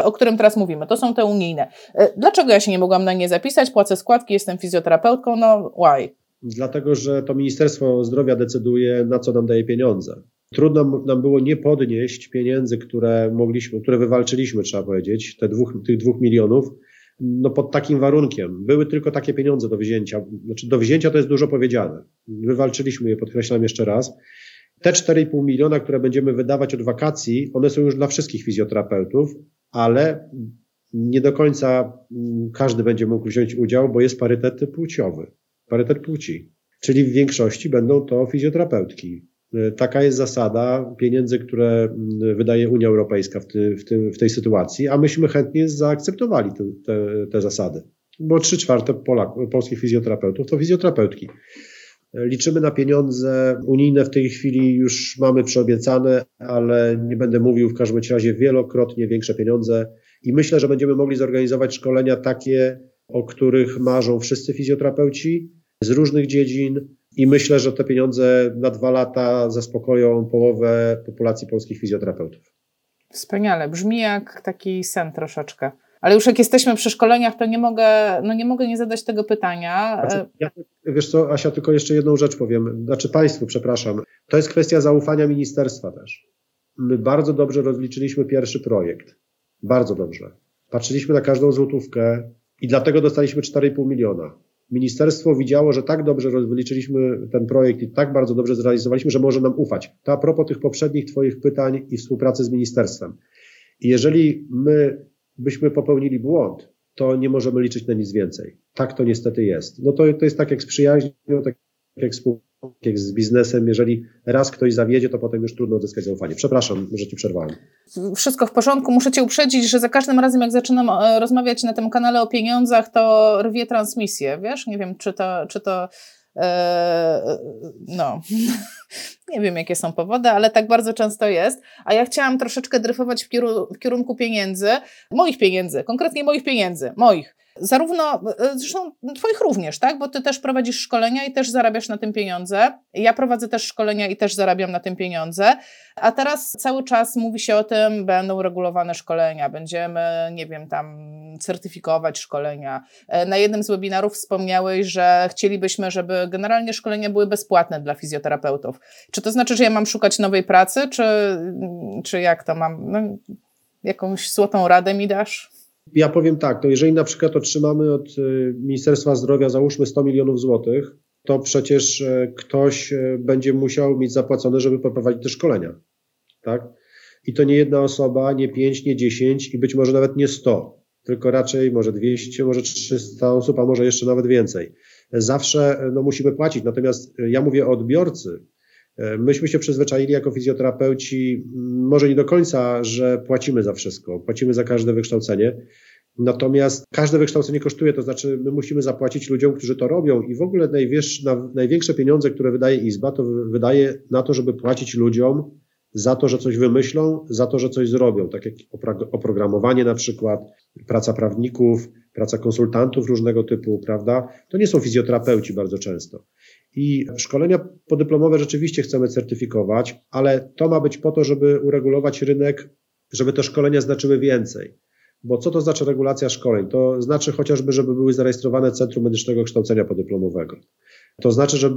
o którym teraz mówimy. To są te unijne. Dlaczego ja się nie mogłam na nie zapisać? Płacę składki, jestem fizjoterapeutką, no why? Dlatego, że to Ministerstwo Zdrowia decyduje, na co nam daje pieniądze. Trudno nam było nie podnieść pieniędzy, które wywalczyliśmy, trzeba powiedzieć, tych 2 milionów, no pod takim warunkiem. Były tylko takie pieniądze do wzięcia. Znaczy do wzięcia to jest dużo powiedziane. Wywalczyliśmy je, podkreślam jeszcze raz. Te 4,5 miliona, które będziemy wydawać od wakacji, one są już dla wszystkich fizjoterapeutów, ale nie do końca każdy będzie mógł wziąć udział, bo jest parytet płciowy. Parytet płci. Czyli w większości będą to fizjoterapeutki. Taka jest zasada pieniędzy, które wydaje Unia Europejska w tej sytuacji, a myśmy chętnie zaakceptowali te zasady, bo 3/4 polskich fizjoterapeutów to fizjoterapeutki. Liczymy na pieniądze unijne, w tej chwili już mamy przyobiecane, ale nie będę mówił, w każdym razie wielokrotnie większe pieniądze i myślę, że będziemy mogli zorganizować szkolenia takie, o których marzą wszyscy fizjoterapeuci z różnych dziedzin. I myślę, że te pieniądze na 2 lata zaspokoją połowę populacji polskich fizjoterapeutów. Wspaniale, brzmi jak taki sen troszeczkę. Ale już jak jesteśmy przy szkoleniach, to nie mogę nie zadać tego pytania. Wiesz co, Asia, tylko jeszcze jedną rzecz powiem. Znaczy Państwu, przepraszam. To jest kwestia zaufania ministerstwa też. My bardzo dobrze rozliczyliśmy pierwszy projekt. Bardzo dobrze. Patrzyliśmy na każdą złotówkę i dlatego dostaliśmy 4,5 miliona. Ministerstwo widziało, że tak dobrze rozliczyliśmy ten projekt i tak bardzo dobrze zrealizowaliśmy, że może nam ufać. To a propos tych poprzednich Twoich pytań i współpracy z ministerstwem. I jeżeli my byśmy popełnili błąd, to nie możemy liczyć na nic więcej. Tak to niestety jest. No to jest tak jak z przyjaźnią, tak jak z biznesem. Jeżeli raz ktoś zawiedzie, to potem już trudno odzyskać zaufanie. Przepraszam, że Ci przerwałem. Wszystko w porządku. Muszę Cię uprzedzić, że za każdym razem, jak zaczynam rozmawiać na tym kanale o pieniądzach, to rwie transmisję, wiesz? Nie wiem, czy to nie wiem, jakie są powody, ale tak bardzo często jest. A ja chciałam troszeczkę dryfować w kierunku pieniędzy. Moich pieniędzy, konkretnie moich pieniędzy, moich. Zarówno, zresztą Twoich również, tak? Bo Ty też prowadzisz szkolenia i też zarabiasz na tym pieniądze. Ja prowadzę też szkolenia i też zarabiam na tym pieniądze. A teraz cały czas mówi się o tym, będą regulowane szkolenia, będziemy, nie wiem, tam certyfikować szkolenia. Na jednym z webinarów wspomniałeś, że chcielibyśmy, żeby generalnie szkolenia były bezpłatne dla fizjoterapeutów. Czy to znaczy, że ja mam szukać nowej pracy, czy jak to mam? No, jakąś złotą radę mi dasz? Ja powiem tak, to jeżeli na przykład otrzymamy od Ministerstwa Zdrowia załóżmy 100 milionów złotych, to przecież ktoś będzie musiał mieć zapłacone, żeby poprowadzić te szkolenia, tak? I to nie jedna osoba, nie 5, nie 10 i być może nawet nie 100, tylko raczej może 200, może 300 osób, a może jeszcze nawet więcej. Zawsze musimy płacić, natomiast ja mówię o odbiorcy. Myśmy się przyzwyczaili jako fizjoterapeuci, może nie do końca, że płacimy za wszystko, płacimy za każde wykształcenie. Natomiast każde wykształcenie kosztuje, to znaczy my musimy zapłacić ludziom, którzy to robią i w ogóle największe pieniądze, które wydaje Izba, to wydaje na to, żeby płacić ludziom za to, że coś wymyślą, za to, że coś zrobią, tak jak oprogramowanie na przykład, praca prawników, praca konsultantów różnego typu, prawda? To nie są fizjoterapeuci bardzo często. I szkolenia podyplomowe rzeczywiście chcemy certyfikować, ale to ma być po to, żeby uregulować rynek, żeby te szkolenia znaczyły więcej. Bo co to znaczy regulacja szkoleń? To znaczy chociażby, żeby były zarejestrowane Centrum Medycznego Kształcenia Podyplomowego. To znaczy,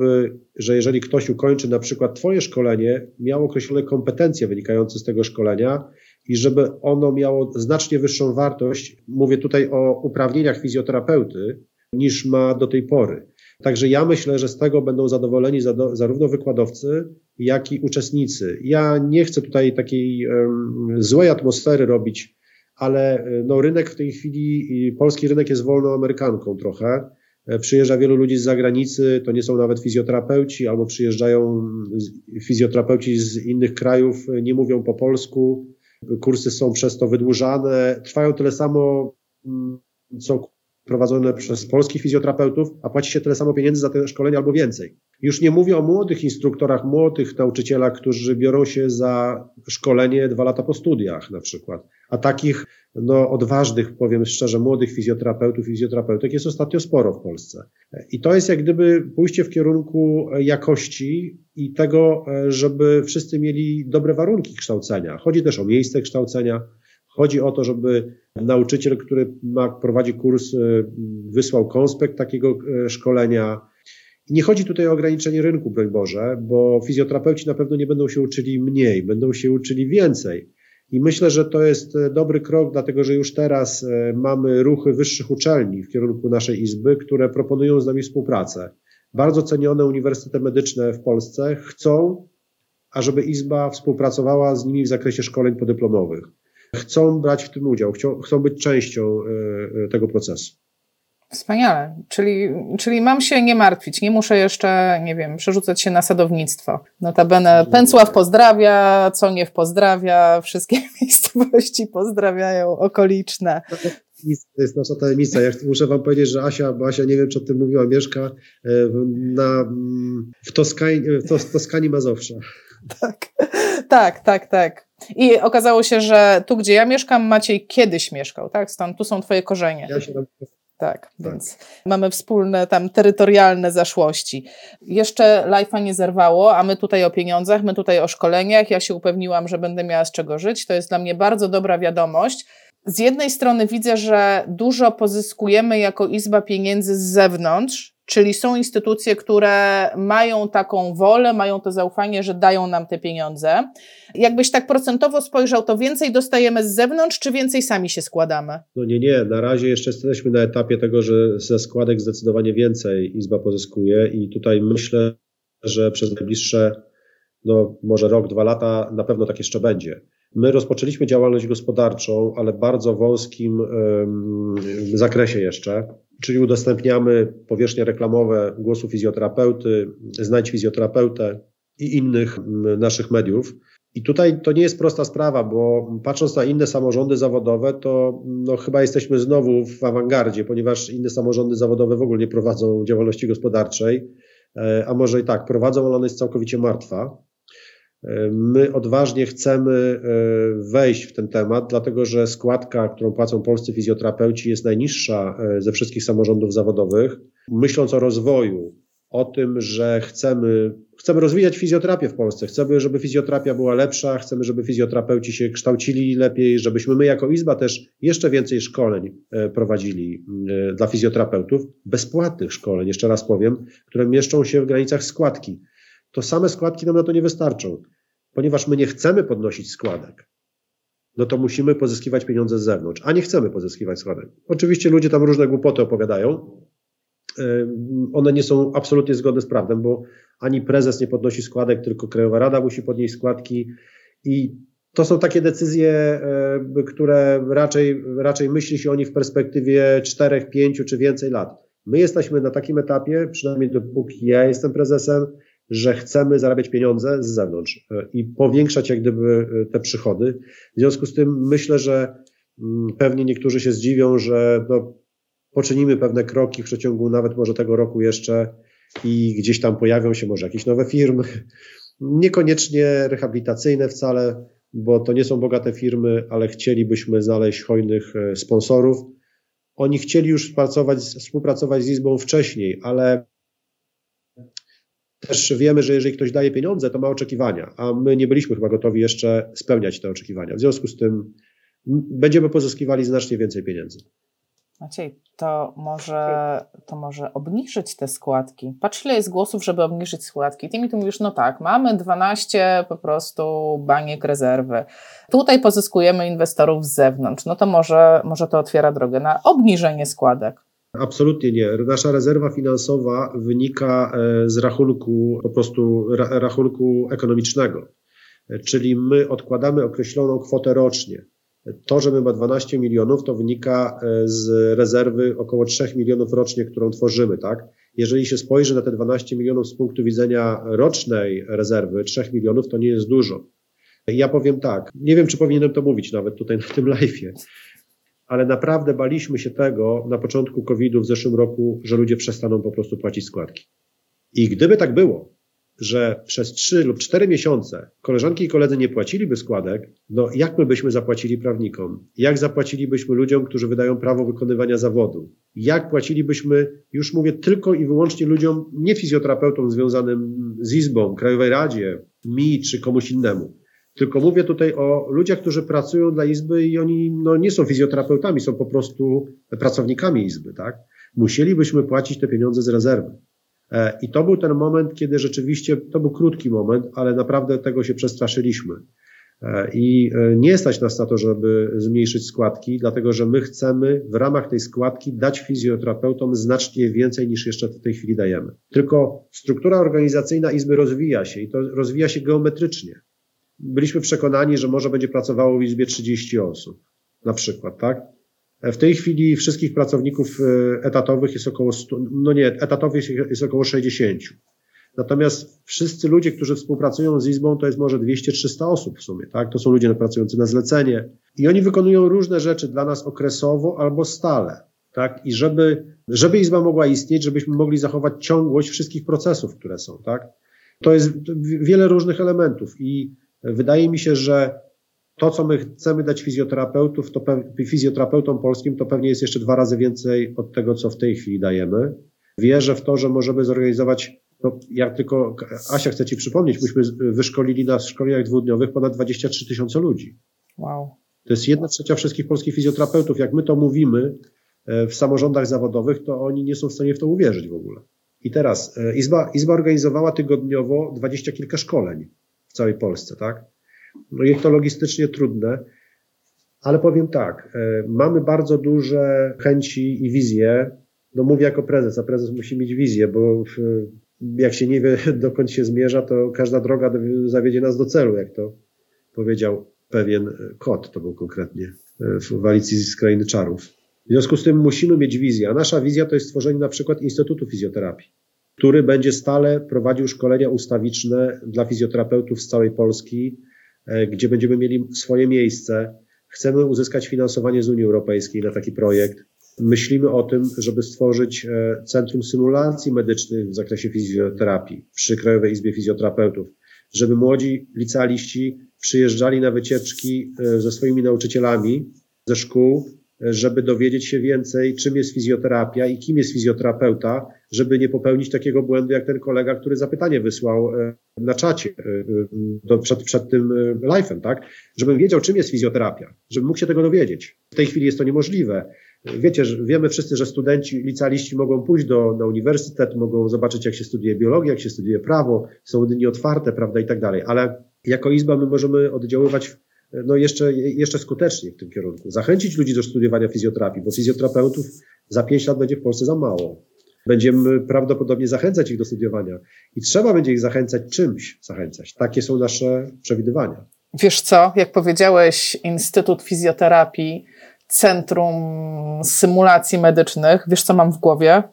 że jeżeli ktoś ukończy na przykład Twoje szkolenie, miał określone kompetencje wynikające z tego szkolenia i żeby ono miało znacznie wyższą wartość, mówię tutaj o uprawnieniach fizjoterapeuty, niż ma do tej pory. Także ja myślę, że z tego będą zadowoleni zarówno wykładowcy, jak i uczestnicy. Ja nie chcę tutaj takiej złej atmosfery robić, ale no, rynek w tej chwili, polski rynek jest wolną amerykanką trochę. Przyjeżdża wielu ludzi z zagranicy, to nie są nawet fizjoterapeuci, albo przyjeżdżają fizjoterapeuci z innych krajów, nie mówią po polsku, kursy są przez to wydłużane, trwają tyle samo, co prowadzone przez polskich fizjoterapeutów, a płaci się tyle samo pieniędzy za te szkolenia albo więcej. Już nie mówię o młodych instruktorach, młodych nauczycielach, którzy biorą się za szkolenie 2 lata po studiach na przykład. A takich odważnych, powiem szczerze, młodych fizjoterapeutów i fizjoterapeutek jest ostatnio sporo w Polsce. I to jest jak gdyby pójście w kierunku jakości i tego, żeby wszyscy mieli dobre warunki kształcenia. Chodzi też o miejsce kształcenia. Chodzi o to, żeby nauczyciel, który prowadzi kurs, wysłał konspekt takiego szkolenia. Nie chodzi tutaj o ograniczenie rynku, broń Boże, bo fizjoterapeuci na pewno nie będą się uczyli mniej, będą się uczyli więcej. I myślę, że to jest dobry krok, dlatego że już teraz mamy ruchy wyższych uczelni w kierunku naszej Izby, które proponują z nami współpracę. Bardzo cenione uniwersytety medyczne w Polsce chcą, ażeby Izba współpracowała z nimi w zakresie szkoleń podyplomowych. Chcą brać w tym udział, chcą być częścią tego procesu. Wspaniale, czyli mam się nie martwić, nie muszę jeszcze, przerzucać się na sadownictwo. Notabene Pęcław pozdrawia, Coniew pozdrawia, wszystkie miejscowości pozdrawiają, okoliczne. To jest nasza tajemnica. Ja muszę wam powiedzieć, że Asia, bo Asia, nie wiem, czy o tym mówiła, mieszka w Toskanii Mazowsza. Tak. I okazało się, że tu, gdzie ja mieszkam, Maciej kiedyś mieszkał, tak? Stąd tu są twoje korzenie. Ja się tam... Tak, więc mamy wspólne tam terytorialne zaszłości. Jeszcze live'a nie zerwało, a my tutaj o pieniądzach, my tutaj o szkoleniach. Ja się upewniłam, że będę miała z czego żyć. To jest dla mnie bardzo dobra wiadomość. Z jednej strony widzę, że dużo pozyskujemy jako Izba pieniędzy z zewnątrz, czyli są instytucje, które mają taką wolę, mają to zaufanie, że dają nam te pieniądze. Jakbyś tak procentowo spojrzał, to więcej dostajemy z zewnątrz, czy więcej sami się składamy? No nie. Na razie jeszcze jesteśmy na etapie tego, że ze składek zdecydowanie więcej Izba pozyskuje i tutaj myślę, że przez najbliższe, może rok, 2 lata na pewno tak jeszcze będzie. My rozpoczęliśmy działalność gospodarczą, ale w bardzo wąskim zakresie jeszcze, czyli udostępniamy powierzchnie reklamowe Głosu Fizjoterapeuty, Znajdź Fizjoterapeutę i innych naszych mediów. I tutaj to nie jest prosta sprawa, bo patrząc na inne samorządy zawodowe, to chyba jesteśmy znowu w awangardzie, ponieważ inne samorządy zawodowe w ogóle nie prowadzą działalności gospodarczej, a może i tak, prowadzą, ale ona jest całkowicie martwa. My odważnie chcemy wejść w ten temat, dlatego że składka, którą płacą polscy fizjoterapeuci, jest najniższa ze wszystkich samorządów zawodowych. Myśląc o rozwoju, o tym, że chcemy rozwijać fizjoterapię w Polsce, chcemy, żeby fizjoterapia była lepsza, chcemy, żeby fizjoterapeuci się kształcili lepiej, żebyśmy my jako Izba też jeszcze więcej szkoleń prowadzili dla fizjoterapeutów, bezpłatnych szkoleń, jeszcze raz powiem, które mieszczą się w granicach składki. To same składki nam na to nie wystarczą. Ponieważ my nie chcemy podnosić składek, to musimy pozyskiwać pieniądze z zewnątrz, a nie chcemy pozyskiwać składek. Oczywiście ludzie tam różne głupoty opowiadają. One nie są absolutnie zgodne z prawdą, bo ani prezes nie podnosi składek, tylko Krajowa Rada musi podnieść składki. I to są takie decyzje, które raczej myśli się o nich w perspektywie 4, 5 czy więcej lat. My jesteśmy na takim etapie, przynajmniej dopóki ja jestem prezesem, że chcemy zarabiać pieniądze z zewnątrz i powiększać jak gdyby te przychody. W związku z tym myślę, że Pewnie niektórzy się zdziwią, że poczynimy pewne kroki w przeciągu nawet może tego roku jeszcze i gdzieś tam pojawią się może jakieś nowe firmy, niekoniecznie rehabilitacyjne wcale, bo to nie są bogate firmy, ale chcielibyśmy znaleźć hojnych sponsorów. Oni chcieli już współpracować z Izbą wcześniej, ale też wiemy, że jeżeli ktoś daje pieniądze, to ma oczekiwania, a my nie byliśmy chyba gotowi jeszcze spełniać te oczekiwania. W związku z tym będziemy pozyskiwali znacznie więcej pieniędzy. Maciej, to może obniżyć te składki. Patrz, ile jest głosów, żeby obniżyć składki. Ty mi tu mówisz, no tak, mamy 12 po prostu baniek rezerwy. Tutaj pozyskujemy inwestorów z zewnątrz. No to może to otwiera drogę na obniżenie składek. Absolutnie nie. Nasza rezerwa finansowa wynika z rachunku, po prostu rachunku ekonomicznego. Czyli my odkładamy określoną kwotę rocznie. To, że my mamy 12 milionów, to wynika z rezerwy około 3 milionów rocznie, którą tworzymy, tak? Jeżeli się spojrzy na te 12 milionów z punktu widzenia rocznej rezerwy, 3 milionów to nie jest dużo. Ja powiem tak, nie wiem, czy powinienem to mówić nawet tutaj na tym live'ie, ale naprawdę baliśmy się tego na początku COVID-u w zeszłym roku, że ludzie przestaną po prostu płacić składki. I gdyby tak było, że przez 3 lub 4 miesiące koleżanki i koledzy nie płaciliby składek, no jak my byśmy zapłacili prawnikom? Jak zapłacilibyśmy ludziom, którzy wydają prawo wykonywania zawodu? Jak płacilibyśmy, już mówię, tylko i wyłącznie ludziom, nie fizjoterapeutom związanym z Izbą, Krajowej Radzie, mi czy komuś innemu. Tylko mówię tutaj o ludziach, którzy pracują dla Izby i oni nie są fizjoterapeutami, są po prostu pracownikami Izby, tak? Musielibyśmy płacić te pieniądze z rezerwy. I to był ten moment, kiedy rzeczywiście, to był krótki moment, ale naprawdę tego się przestraszyliśmy. I nie stać nas na to, żeby zmniejszyć składki, dlatego że my chcemy w ramach tej składki dać fizjoterapeutom znacznie więcej niż jeszcze w tej chwili dajemy. Tylko struktura organizacyjna Izby rozwija się i to rozwija się geometrycznie. Byliśmy przekonani, że może będzie pracowało w Izbie 30 osób, na przykład, tak? W tej chwili wszystkich pracowników etatowych jest około 100, etatowych jest około 60. Natomiast wszyscy ludzie, którzy współpracują z Izbą, to jest może 200-300 osób w sumie, tak? To są ludzie pracujący na zlecenie i oni wykonują różne rzeczy dla nas okresowo albo stale, tak? I żeby Izba mogła istnieć, żebyśmy mogli zachować ciągłość wszystkich procesów, które są, tak? To jest wiele różnych elementów i wydaje mi się, że to, co my chcemy dać fizjoterapeutom polskim, to pewnie jest jeszcze 2 razy więcej od tego, co w tej chwili dajemy. Wierzę w to, że możemy zorganizować, jak tylko Asia chce Ci przypomnieć, myśmy wyszkolili na szkoleniach 2-dniowych ponad 23,000 ludzi. Wow. To jest 1/3 wszystkich polskich fizjoterapeutów. Jak my to mówimy w samorządach zawodowych, to oni nie są w stanie w to uwierzyć w ogóle. I teraz Izba organizowała tygodniowo 20 kilka szkoleń w całej Polsce, tak? No jest to logistycznie trudne, ale powiem tak, mamy bardzo duże chęci i wizje, mówię jako prezes, a prezes musi mieć wizję, bo jak się nie wie, dokąd się zmierza, to każda droga zawiedzie nas do celu, jak to powiedział pewien kot, to był konkretnie w Alicji z Krainy Czarów. W związku z tym musimy mieć wizję, a nasza wizja to jest stworzenie na przykład Instytutu Fizjoterapii, który będzie stale prowadził szkolenia ustawiczne dla fizjoterapeutów z całej Polski, gdzie będziemy mieli swoje miejsce. Chcemy uzyskać finansowanie z Unii Europejskiej na taki projekt. Myślimy o tym, żeby stworzyć centrum symulacji medycznych w zakresie fizjoterapii przy Krajowej Izbie Fizjoterapeutów, żeby młodzi licealiści przyjeżdżali na wycieczki ze swoimi nauczycielami ze szkół, żeby dowiedzieć się więcej, czym jest fizjoterapia i kim jest fizjoterapeuta, żeby nie popełnić takiego błędu, jak ten kolega, który zapytanie wysłał na czacie przed tym live'em, tak? Żebym wiedział, czym jest fizjoterapia, żebym mógł się tego dowiedzieć. W tej chwili jest to niemożliwe. Wiecie, wiemy wszyscy, że studenci, licealiści mogą pójść na uniwersytet, mogą zobaczyć, jak się studiuje biologię, jak się studiuje prawo, są dni otwarte, prawda, i tak dalej, ale jako Izba my możemy oddziaływać jeszcze skuteczniej w tym kierunku. Zachęcić ludzi do studiowania fizjoterapii, bo fizjoterapeutów za 5 lat będzie w Polsce za mało. Będziemy prawdopodobnie zachęcać ich do studiowania i trzeba będzie ich zachęcać czymś. Takie są nasze przewidywania. Wiesz co, jak powiedziałeś, Instytut Fizjoterapii, Centrum Symulacji Medycznych, wiesz co mam w głowie?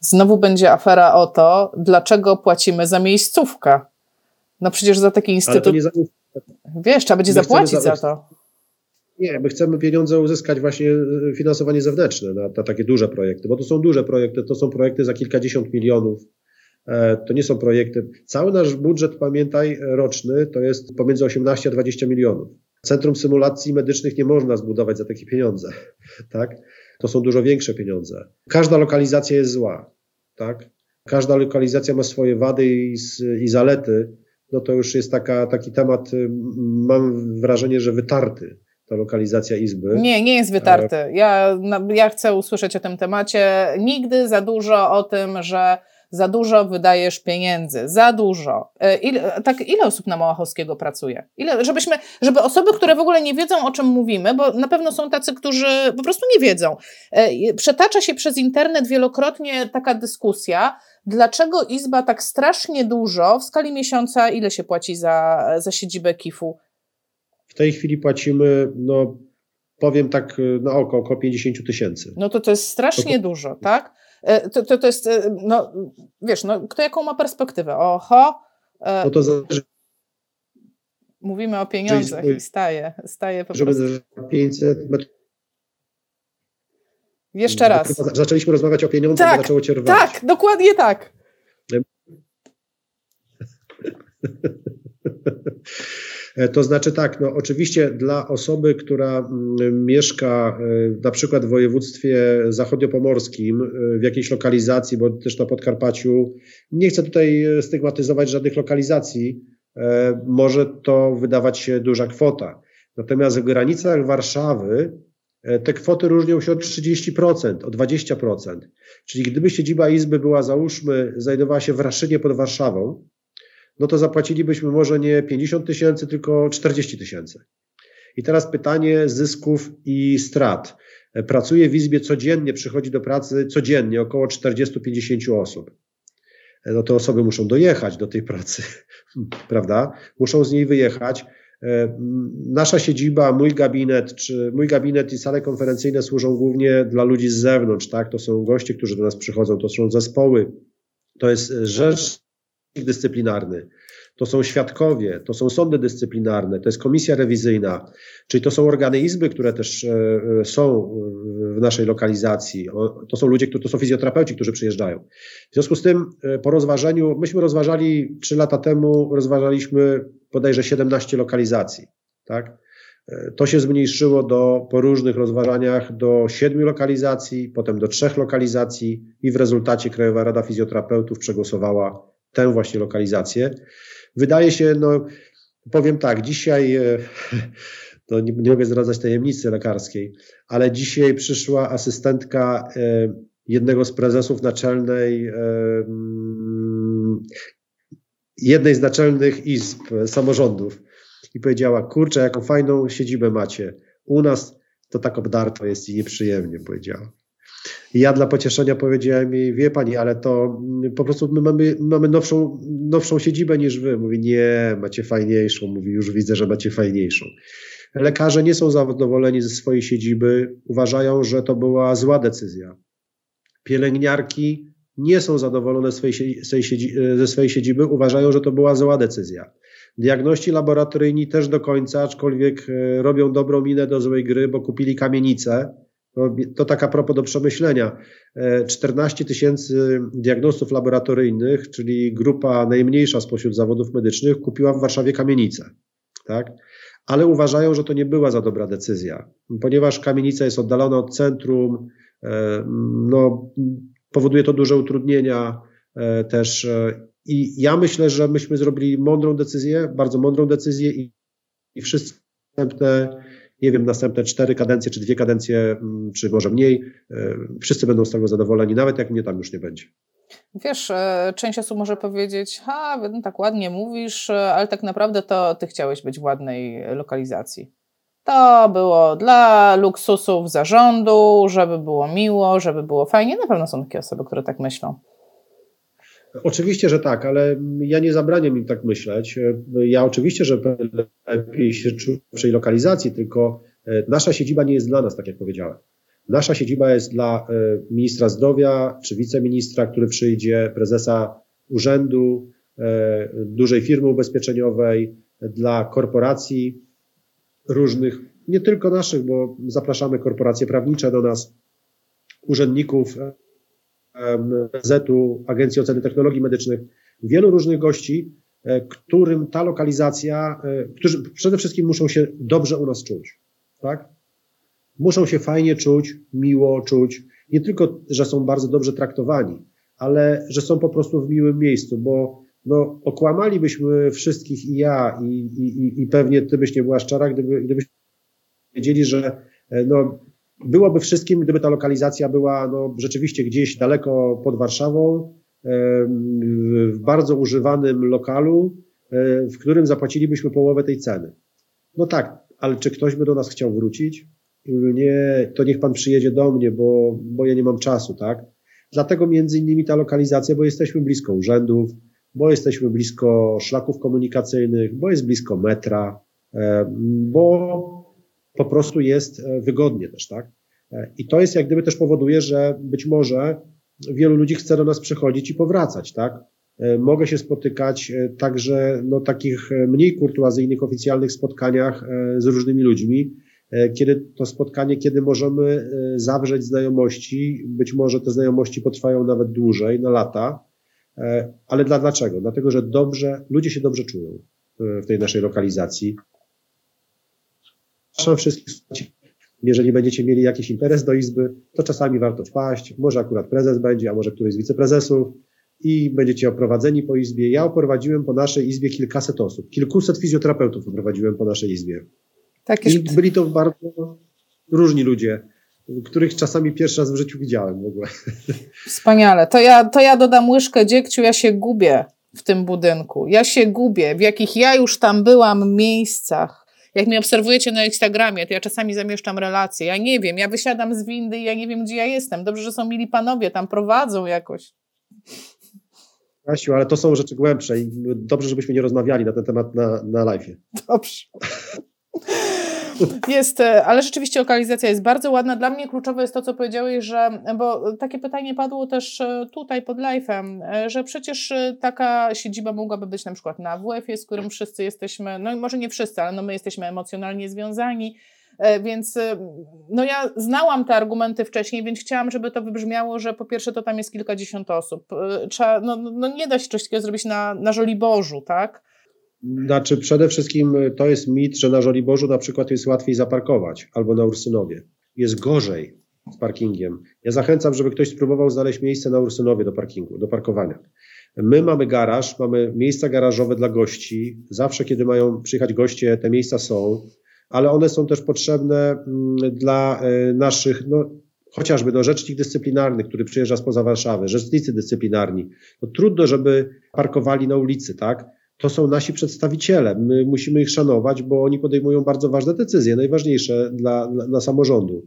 Znowu będzie afera o to, dlaczego płacimy za miejscówkę. No przecież za taki instytut... Wiesz, trzeba będzie zapłacić za to. Nie, my chcemy pieniądze uzyskać właśnie finansowanie zewnętrzne na takie duże projekty, bo to są duże projekty, to są projekty za kilkadziesiąt milionów. To nie są projekty. Cały nasz budżet, pamiętaj, roczny to jest pomiędzy 18 a 20 milionów. Centrum Symulacji Medycznych nie można zbudować za takie pieniądze, tak? To są dużo większe pieniądze. Każda lokalizacja jest zła, tak? Każda lokalizacja ma swoje wady i zalety. No to już jest taki temat, mam wrażenie, że wytarty. Ta lokalizacja izby. Nie jest wytarty. Ja chcę usłyszeć o tym temacie. Nigdy za dużo o tym, że za dużo wydajesz pieniędzy. Za dużo. Ile osób na Małachowskiego pracuje? Żeby osoby, które w ogóle nie wiedzą, o czym mówimy, bo na pewno są tacy, którzy po prostu nie wiedzą. Przetacza się przez internet wielokrotnie taka dyskusja, dlaczego izba tak strasznie dużo w skali miesiąca, ile się płaci za siedzibę KIF-u? W tej chwili płacimy, no powiem tak na oko, około 50 tysięcy. No to jest strasznie dużo, tak? To jest, no wiesz, no kto jaką ma perspektywę? Oho. No to zależy. Mówimy o pieniądzach i staje po prostu. Żeby 500 metrów. Jeszcze raz. Zaczęliśmy rozmawiać o pieniądzach, tak, zaczęło cię rwać. Tak, dokładnie tak. To znaczy tak, no oczywiście dla osoby, która mieszka na przykład w województwie zachodniopomorskim, w jakiejś lokalizacji, bo też na Podkarpaciu, nie chcę tutaj stygmatyzować żadnych lokalizacji, może to wydawać się duża kwota. Natomiast w granicach Warszawy te kwoty różnią się o 30%, o 20%. Czyli gdyby siedziba izby była, załóżmy, znajdowała się w Raszynie pod Warszawą, no to zapłacilibyśmy może nie 50 tysięcy, tylko 40 tysięcy. I teraz pytanie zysków i strat. Pracuje w izbie codziennie, przychodzi do pracy codziennie około 40-50 osób. No to osoby muszą dojechać do tej pracy, prawda? Muszą z niej wyjechać. Nasza siedziba, mój gabinet i sale konferencyjne służą głównie dla ludzi z zewnątrz, tak? To są goście, którzy do nas przychodzą, to są zespoły. To jest rzecz dyscyplinarny, to są świadkowie, to są sądy dyscyplinarne, to jest komisja rewizyjna, czyli to są organy izby, które też są w naszej lokalizacji, to są ludzie, to są fizjoterapeuci, którzy przyjeżdżają. W związku z tym po rozważeniu, myśmy rozważali 3 lata temu, rozważaliśmy bodajże 17 lokalizacji, tak? To się zmniejszyło po różnych rozważaniach do 7 lokalizacji, potem do 3 lokalizacji i w rezultacie Krajowa Rada Fizjoterapeutów przegłosowała tę właśnie lokalizację. Wydaje się, no powiem tak, dzisiaj, to nie mogę zdradzać tajemnicy lekarskiej, ale dzisiaj przyszła asystentka jednego z prezesów naczelnej, jednej z naczelnych izb samorządów i powiedziała, kurczę, jaką fajną siedzibę macie. U nas to tak obdarto jest i nieprzyjemnie, powiedziała. Ja dla pocieszenia powiedziałem jej, wie pani, ale to po prostu my mamy nowszą siedzibę niż wy. Mówi, nie, macie fajniejszą. Mówi, już widzę, że macie fajniejszą. Lekarze nie są zadowoleni ze swojej siedziby. Uważają, że to była zła decyzja. Pielęgniarki nie są zadowolone ze swojej siedziby. Uważają, że to była zła decyzja. Diagności laboratoryjni też do końca, aczkolwiek robią dobrą minę do złej gry, bo kupili kamienicę. To tak a propos do przemyślenia. 14 tysięcy diagnostów laboratoryjnych, czyli grupa najmniejsza spośród zawodów medycznych, kupiła w Warszawie kamienicę, tak? Ale uważają, że to nie była za dobra decyzja, ponieważ kamienica jest oddalona od centrum, no, powoduje to duże utrudnienia też. I ja myślę, że myśmy zrobili mądrą decyzję, bardzo mądrą decyzję i wszystkie następne, nie wiem, następne 4 kadencje, czy 2 kadencje, czy może mniej. Wszyscy będą z tego zadowoleni, nawet jak mnie tam już nie będzie. Wiesz, część osób może powiedzieć, no tak ładnie mówisz, ale tak naprawdę to ty chciałeś być w ładnej lokalizacji. To było dla luksusów zarządu, żeby było miło, żeby było fajnie. Na pewno są takie osoby, które tak myślą. Oczywiście, że tak, ale ja nie zabraniam im tak myśleć. Ja oczywiście, że lepiej się czuję w tej lokalizacji, tylko nasza siedziba nie jest dla nas, tak jak powiedziałem. Nasza siedziba jest dla ministra zdrowia, czy wiceministra, który przyjdzie, prezesa urzędu, dużej firmy ubezpieczeniowej, dla korporacji różnych nie tylko naszych, bo zapraszamy korporacje prawnicze do nas, urzędników NFZ-u, Agencji Oceny Technologii Medycznych, wielu różnych gości, którym ta lokalizacja, którzy przede wszystkim muszą się dobrze u nas czuć, tak? Muszą się fajnie czuć, miło czuć, nie tylko, że są bardzo dobrze traktowani, ale że są po prostu w miłym miejscu, bo no, okłamalibyśmy wszystkich i ja, i pewnie ty byś nie była szczera, gdybyśmy wiedzieli, że no, byłoby wszystkim, gdyby ta lokalizacja była no, rzeczywiście gdzieś daleko pod Warszawą, w bardzo używanym lokalu, w którym zapłacilibyśmy połowę tej ceny. No tak, ale czy ktoś by do nas chciał wrócić? Nie, to niech pan przyjedzie do mnie, bo ja nie mam czasu, tak? Dlatego między innymi ta lokalizacja, bo jesteśmy blisko urzędów, bo jesteśmy blisko szlaków komunikacyjnych, bo jest blisko metra, bo po prostu jest wygodnie też, tak? I to jest jak gdyby też powoduje, że być może wielu ludzi chce do nas przychodzić i powracać, tak? Mogę się spotykać także no takich mniej kurtuazyjnych, oficjalnych spotkaniach z różnymi ludźmi, kiedy to spotkanie, kiedy możemy zawrzeć znajomości, być może te znajomości potrwają nawet dłużej, na lata, ale dlaczego? Dlatego, że ludzie się dobrze czują w tej naszej lokalizacji. Zapraszam wszystkich, jeżeli będziecie mieli jakiś interes do izby, to czasami warto wpaść, może akurat prezes będzie, a może któryś z wiceprezesów i będziecie oprowadzeni po izbie. Ja oprowadziłem po naszej izbie kilkaset osób, kilkuset fizjoterapeutów oprowadziłem po naszej izbie. Tak jest. I byli to bardzo różni ludzie, których czasami pierwszy raz w życiu widziałem w ogóle. Wspaniale. To ja dodam łyżkę dziegciu, ja się gubię w tym budynku. Ja się gubię, w jakich ja już tam byłam miejscach. Jak mnie obserwujecie na Instagramie, to ja czasami zamieszczam relacje. Ja nie wiem, ja wysiadam z windy i ja nie wiem, gdzie ja jestem. Dobrze, że są mili panowie, tam prowadzą jakoś. Kasiu, ale to są rzeczy głębsze i dobrze, żebyśmy nie rozmawiali na ten temat na live'ie. Dobrze. Jest, ale rzeczywiście lokalizacja jest bardzo ładna. Dla mnie kluczowe jest to, co powiedziałeś, że, bo takie pytanie padło też tutaj pod live'em, że przecież taka siedziba mogłaby być na przykład na WF-ie, z którym wszyscy jesteśmy, no może nie wszyscy, ale no my jesteśmy emocjonalnie związani, więc no ja znałam te argumenty wcześniej, więc chciałam, żeby to wybrzmiało, że po pierwsze to tam jest kilkadziesiąt osób. Trzeba, no nie da się coś takiego zrobić na Żoliborzu, tak? Znaczy przede wszystkim to jest mit, że na Żoliborzu na przykład jest łatwiej zaparkować albo na Ursynowie. Jest gorzej z parkingiem. Ja zachęcam, żeby ktoś spróbował znaleźć miejsce na Ursynowie do parkowania. My mamy garaż, mamy miejsca garażowe dla gości. Zawsze kiedy mają przyjechać goście, te miejsca są, ale one są też potrzebne dla naszych, no chociażby do rzecznik dyscyplinarny, który przyjeżdża spoza Warszawy, rzecznicy dyscyplinarni. No, trudno, żeby parkowali na ulicy, tak? To są nasi przedstawiciele, my musimy ich szanować, bo oni podejmują bardzo ważne decyzje, najważniejsze dla samorządu.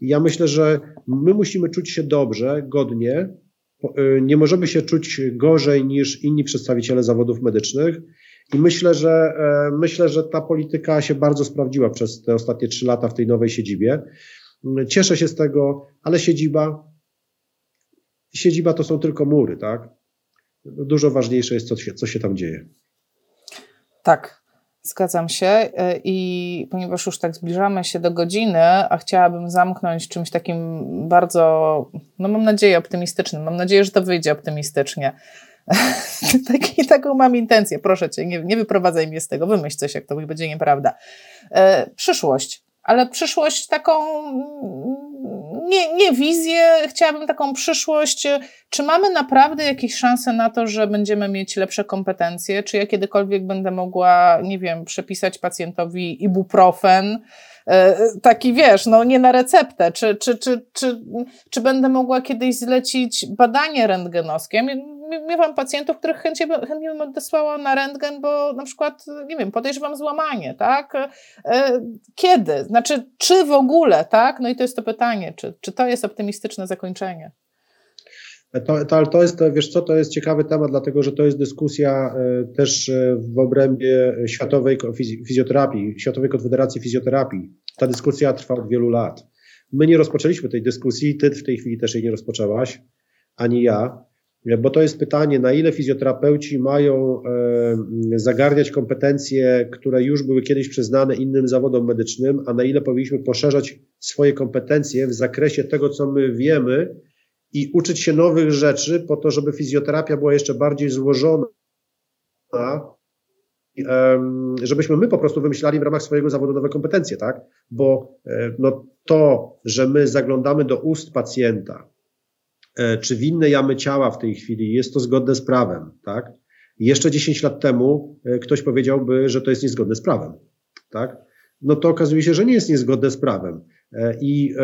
I ja myślę, że my musimy czuć się dobrze, godnie, nie możemy się czuć gorzej niż inni przedstawiciele zawodów medycznych i myślę, że ta polityka się bardzo sprawdziła przez te ostatnie 3 lata w tej nowej siedzibie. Cieszę się z tego, ale siedziba to są tylko mury, tak? Dużo ważniejsze jest to, co się tam dzieje. Tak, zgadzam się i ponieważ już tak zbliżamy się do godziny, a chciałabym zamknąć czymś takim bardzo, no mam nadzieję, optymistycznym. Mam nadzieję, że to wyjdzie optymistycznie. Taką mam intencję. Proszę cię, nie wyprowadzaj mnie z tego. Wymyśl coś, jak to będzie nieprawda. Przyszłość. Ale przyszłość taką, nie wizję, chciałabym taką przyszłość. Czy mamy naprawdę jakieś szanse na to, że będziemy mieć lepsze kompetencje? Czy ja kiedykolwiek będę mogła, nie wiem, przepisać pacjentowi ibuprofen? Taki wiesz, no nie na receptę. Czy będę mogła kiedyś zlecić badanie rentgenowskie? Miewam pacjentów, których chętnie bym odesłała na rentgen, bo na przykład, nie wiem, podejrzewam złamanie, tak? Kiedy? Znaczy, czy w ogóle, tak? No i to jest to pytanie, czy to jest optymistyczne zakończenie? To jest, wiesz co, to jest ciekawy temat, dlatego że to jest dyskusja też w obrębie Światowej Fizjoterapii, Światowej Konfederacji Fizjoterapii. Ta dyskusja trwa od wielu lat. My nie rozpoczęliśmy tej dyskusji, ty w tej chwili też jej nie rozpoczęłaś, ani ja. bo to jest pytanie, na ile fizjoterapeuci mają zagarniać kompetencje, które już były kiedyś przyznane innym zawodom medycznym, a na ile powinniśmy poszerzać swoje kompetencje w zakresie tego, co my wiemy i uczyć się nowych rzeczy po to, żeby fizjoterapia była jeszcze bardziej złożona, żebyśmy my po prostu wymyślali w ramach swojego zawodu nowe kompetencje, tak? Bo no, to, że my zaglądamy do ust pacjenta, czy winne jamy ciała w tej chwili, jest to zgodne z prawem, tak? Jeszcze 10 lat temu ktoś powiedziałby, że to jest niezgodne z prawem, tak? No to okazuje się, że nie jest niezgodne z prawem. I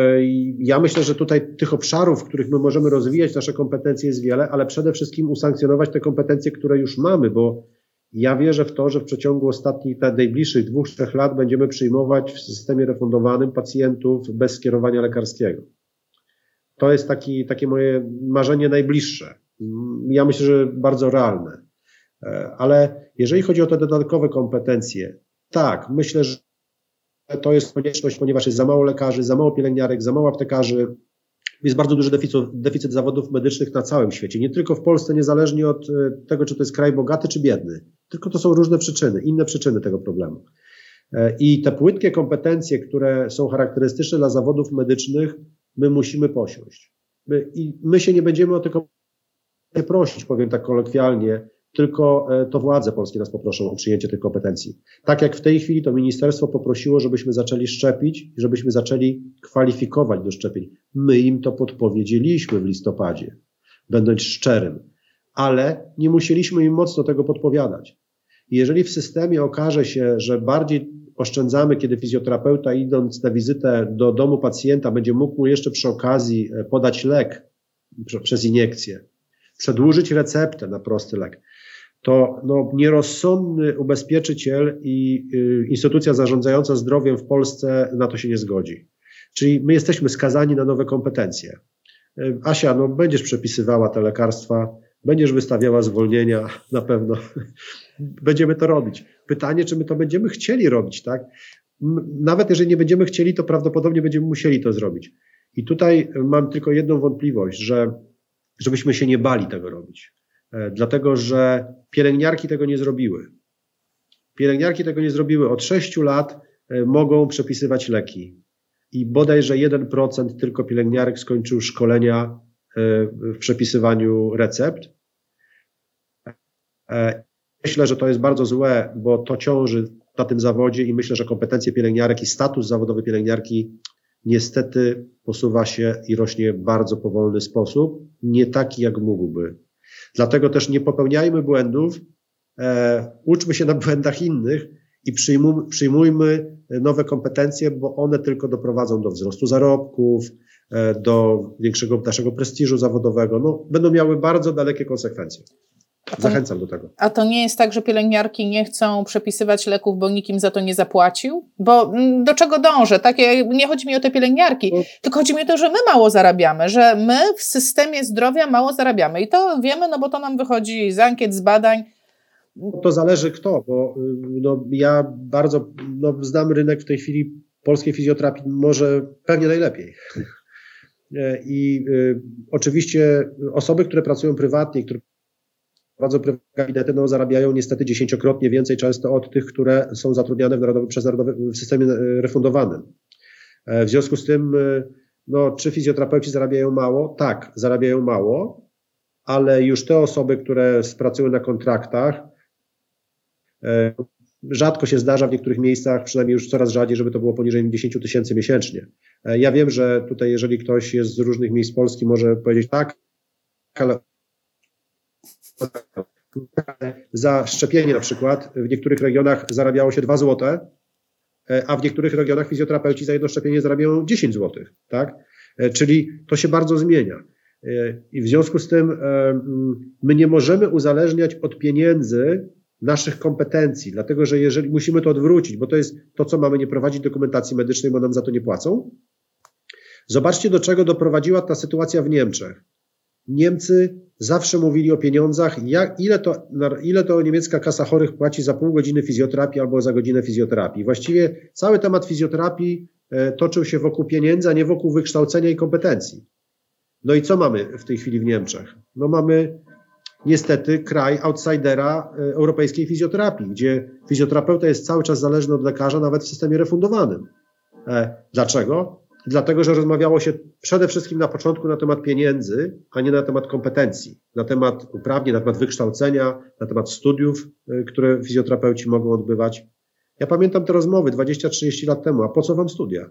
ja myślę, że tutaj tych obszarów, w których my możemy rozwijać nasze kompetencje jest wiele, ale przede wszystkim usankcjonować te kompetencje, które już mamy, bo ja wierzę w to, że w przeciągu ostatnich, najbliższych 2-3 lat będziemy przyjmować w systemie refundowanym pacjentów bez skierowania lekarskiego. To jest takie moje marzenie najbliższe. Ja myślę, że bardzo realne. Ale jeżeli chodzi o te dodatkowe kompetencje, tak, myślę, że to jest konieczność, ponieważ jest za mało lekarzy, za mało pielęgniarek, za mało aptekarzy. Jest bardzo duży deficyt zawodów medycznych na całym świecie. Nie tylko w Polsce, niezależnie od tego, czy to jest kraj bogaty, czy biedny. Tylko to są różne przyczyny, inne przyczyny tego problemu. I te płytkie kompetencje, które są charakterystyczne dla zawodów medycznych, my musimy posiąść. My się nie będziemy o te kompetencje prosić, powiem tak kolokwialnie, tylko to władze polskie nas poproszą o przyjęcie tych kompetencji. Tak jak w tej chwili to ministerstwo poprosiło, żebyśmy zaczęli szczepić, żebyśmy zaczęli kwalifikować do szczepień. My im to podpowiedzieliśmy w listopadzie, będąc szczerym, ale nie musieliśmy im mocno tego podpowiadać. Jeżeli w systemie okaże się, że bardziej oszczędzamy, kiedy fizjoterapeuta idąc na wizytę do domu pacjenta będzie mógł mu jeszcze przy okazji podać lek przez iniekcję, przedłużyć receptę na prosty lek, to no, nierozsądny ubezpieczyciel i instytucja zarządzająca zdrowiem w Polsce na to się nie zgodzi. Czyli my jesteśmy skazani na nowe kompetencje. Asia, no będziesz przepisywała te lekarstwa, będziesz wystawiała zwolnienia, na pewno będziemy to robić. Pytanie, czy my to będziemy chcieli robić, tak? Nawet jeżeli nie będziemy chcieli, to prawdopodobnie będziemy musieli to zrobić. I tutaj mam tylko jedną wątpliwość, żebyśmy się nie bali tego robić. Dlatego, że pielęgniarki tego nie zrobiły. Pielęgniarki tego nie zrobiły. Od 6 lat mogą przepisywać leki. I bodajże 1% tylko pielęgniarek skończył szkolenia w przepisywaniu recept. Myślę, że to jest bardzo złe, bo to ciąży na tym zawodzie i myślę, że kompetencje pielęgniarek i status zawodowy pielęgniarki niestety posuwa się i rośnie w bardzo powolny sposób, nie taki jak mógłby. Dlatego też nie popełniajmy błędów, uczmy się na błędach innych i przyjmujmy nowe kompetencje, bo one tylko doprowadzą do wzrostu zarobków, do większego naszego prestiżu zawodowego. No, będą miały bardzo dalekie konsekwencje. Zachęcam do tego. A to nie jest tak, że pielęgniarki nie chcą przepisywać leków, bo nikim za to nie zapłacił? Bo do czego dążę? Tak? Nie chodzi mi o te pielęgniarki, tylko chodzi mi o to, że my mało zarabiamy, że my w systemie zdrowia mało zarabiamy. I to wiemy, no bo to nam wychodzi z ankiet, z badań. To zależy kto, bo no, ja bardzo znam rynek w tej chwili polskiej fizjoterapii może pewnie najlepiej. I oczywiście osoby, które pracują prywatnie, które bardzo prywatne gabinety, no, zarabiają niestety 10-krotnie więcej często od tych, które są zatrudniane w systemie refundowanym. W związku z tym, no, czy fizjoterapeuci zarabiają mało? Tak, zarabiają mało, ale już te osoby, które pracują na kontraktach, rzadko się zdarza w niektórych miejscach, przynajmniej już coraz rzadziej, żeby to było poniżej 10 000 miesięcznie. Ja wiem, że tutaj jeżeli ktoś jest z różnych miejsc Polski, może powiedzieć tak, ale za szczepienie na przykład w niektórych regionach zarabiało się 2 zł, a w niektórych regionach fizjoterapeuci za jedno szczepienie zarabiają 10 zł, tak? Czyli to się bardzo zmienia. I w związku z tym my nie możemy uzależniać od pieniędzy naszych kompetencji, dlatego że jeżeli musimy to odwrócić, bo to jest to, co mamy nie prowadzić dokumentacji medycznej, bo nam za to nie płacą. Zobaczcie, do czego doprowadziła ta sytuacja w Niemczech. Niemcy zawsze mówili o pieniądzach, ile to niemiecka kasa chorych płaci za pół godziny fizjoterapii albo za godzinę fizjoterapii. Właściwie cały temat fizjoterapii toczył się wokół pieniędzy, a nie wokół wykształcenia i kompetencji. No i co mamy w tej chwili w Niemczech? No mamy niestety kraj outsidera europejskiej fizjoterapii, gdzie fizjoterapeuta jest cały czas zależny od lekarza, nawet w systemie refundowanym. Dlaczego? Dlatego, że rozmawiało się przede wszystkim na początku na temat pieniędzy, a nie na temat kompetencji, na temat uprawnień, na temat wykształcenia, na temat studiów, które fizjoterapeuci mogą odbywać. Ja pamiętam te rozmowy 20-30 lat temu, a po co wam studia?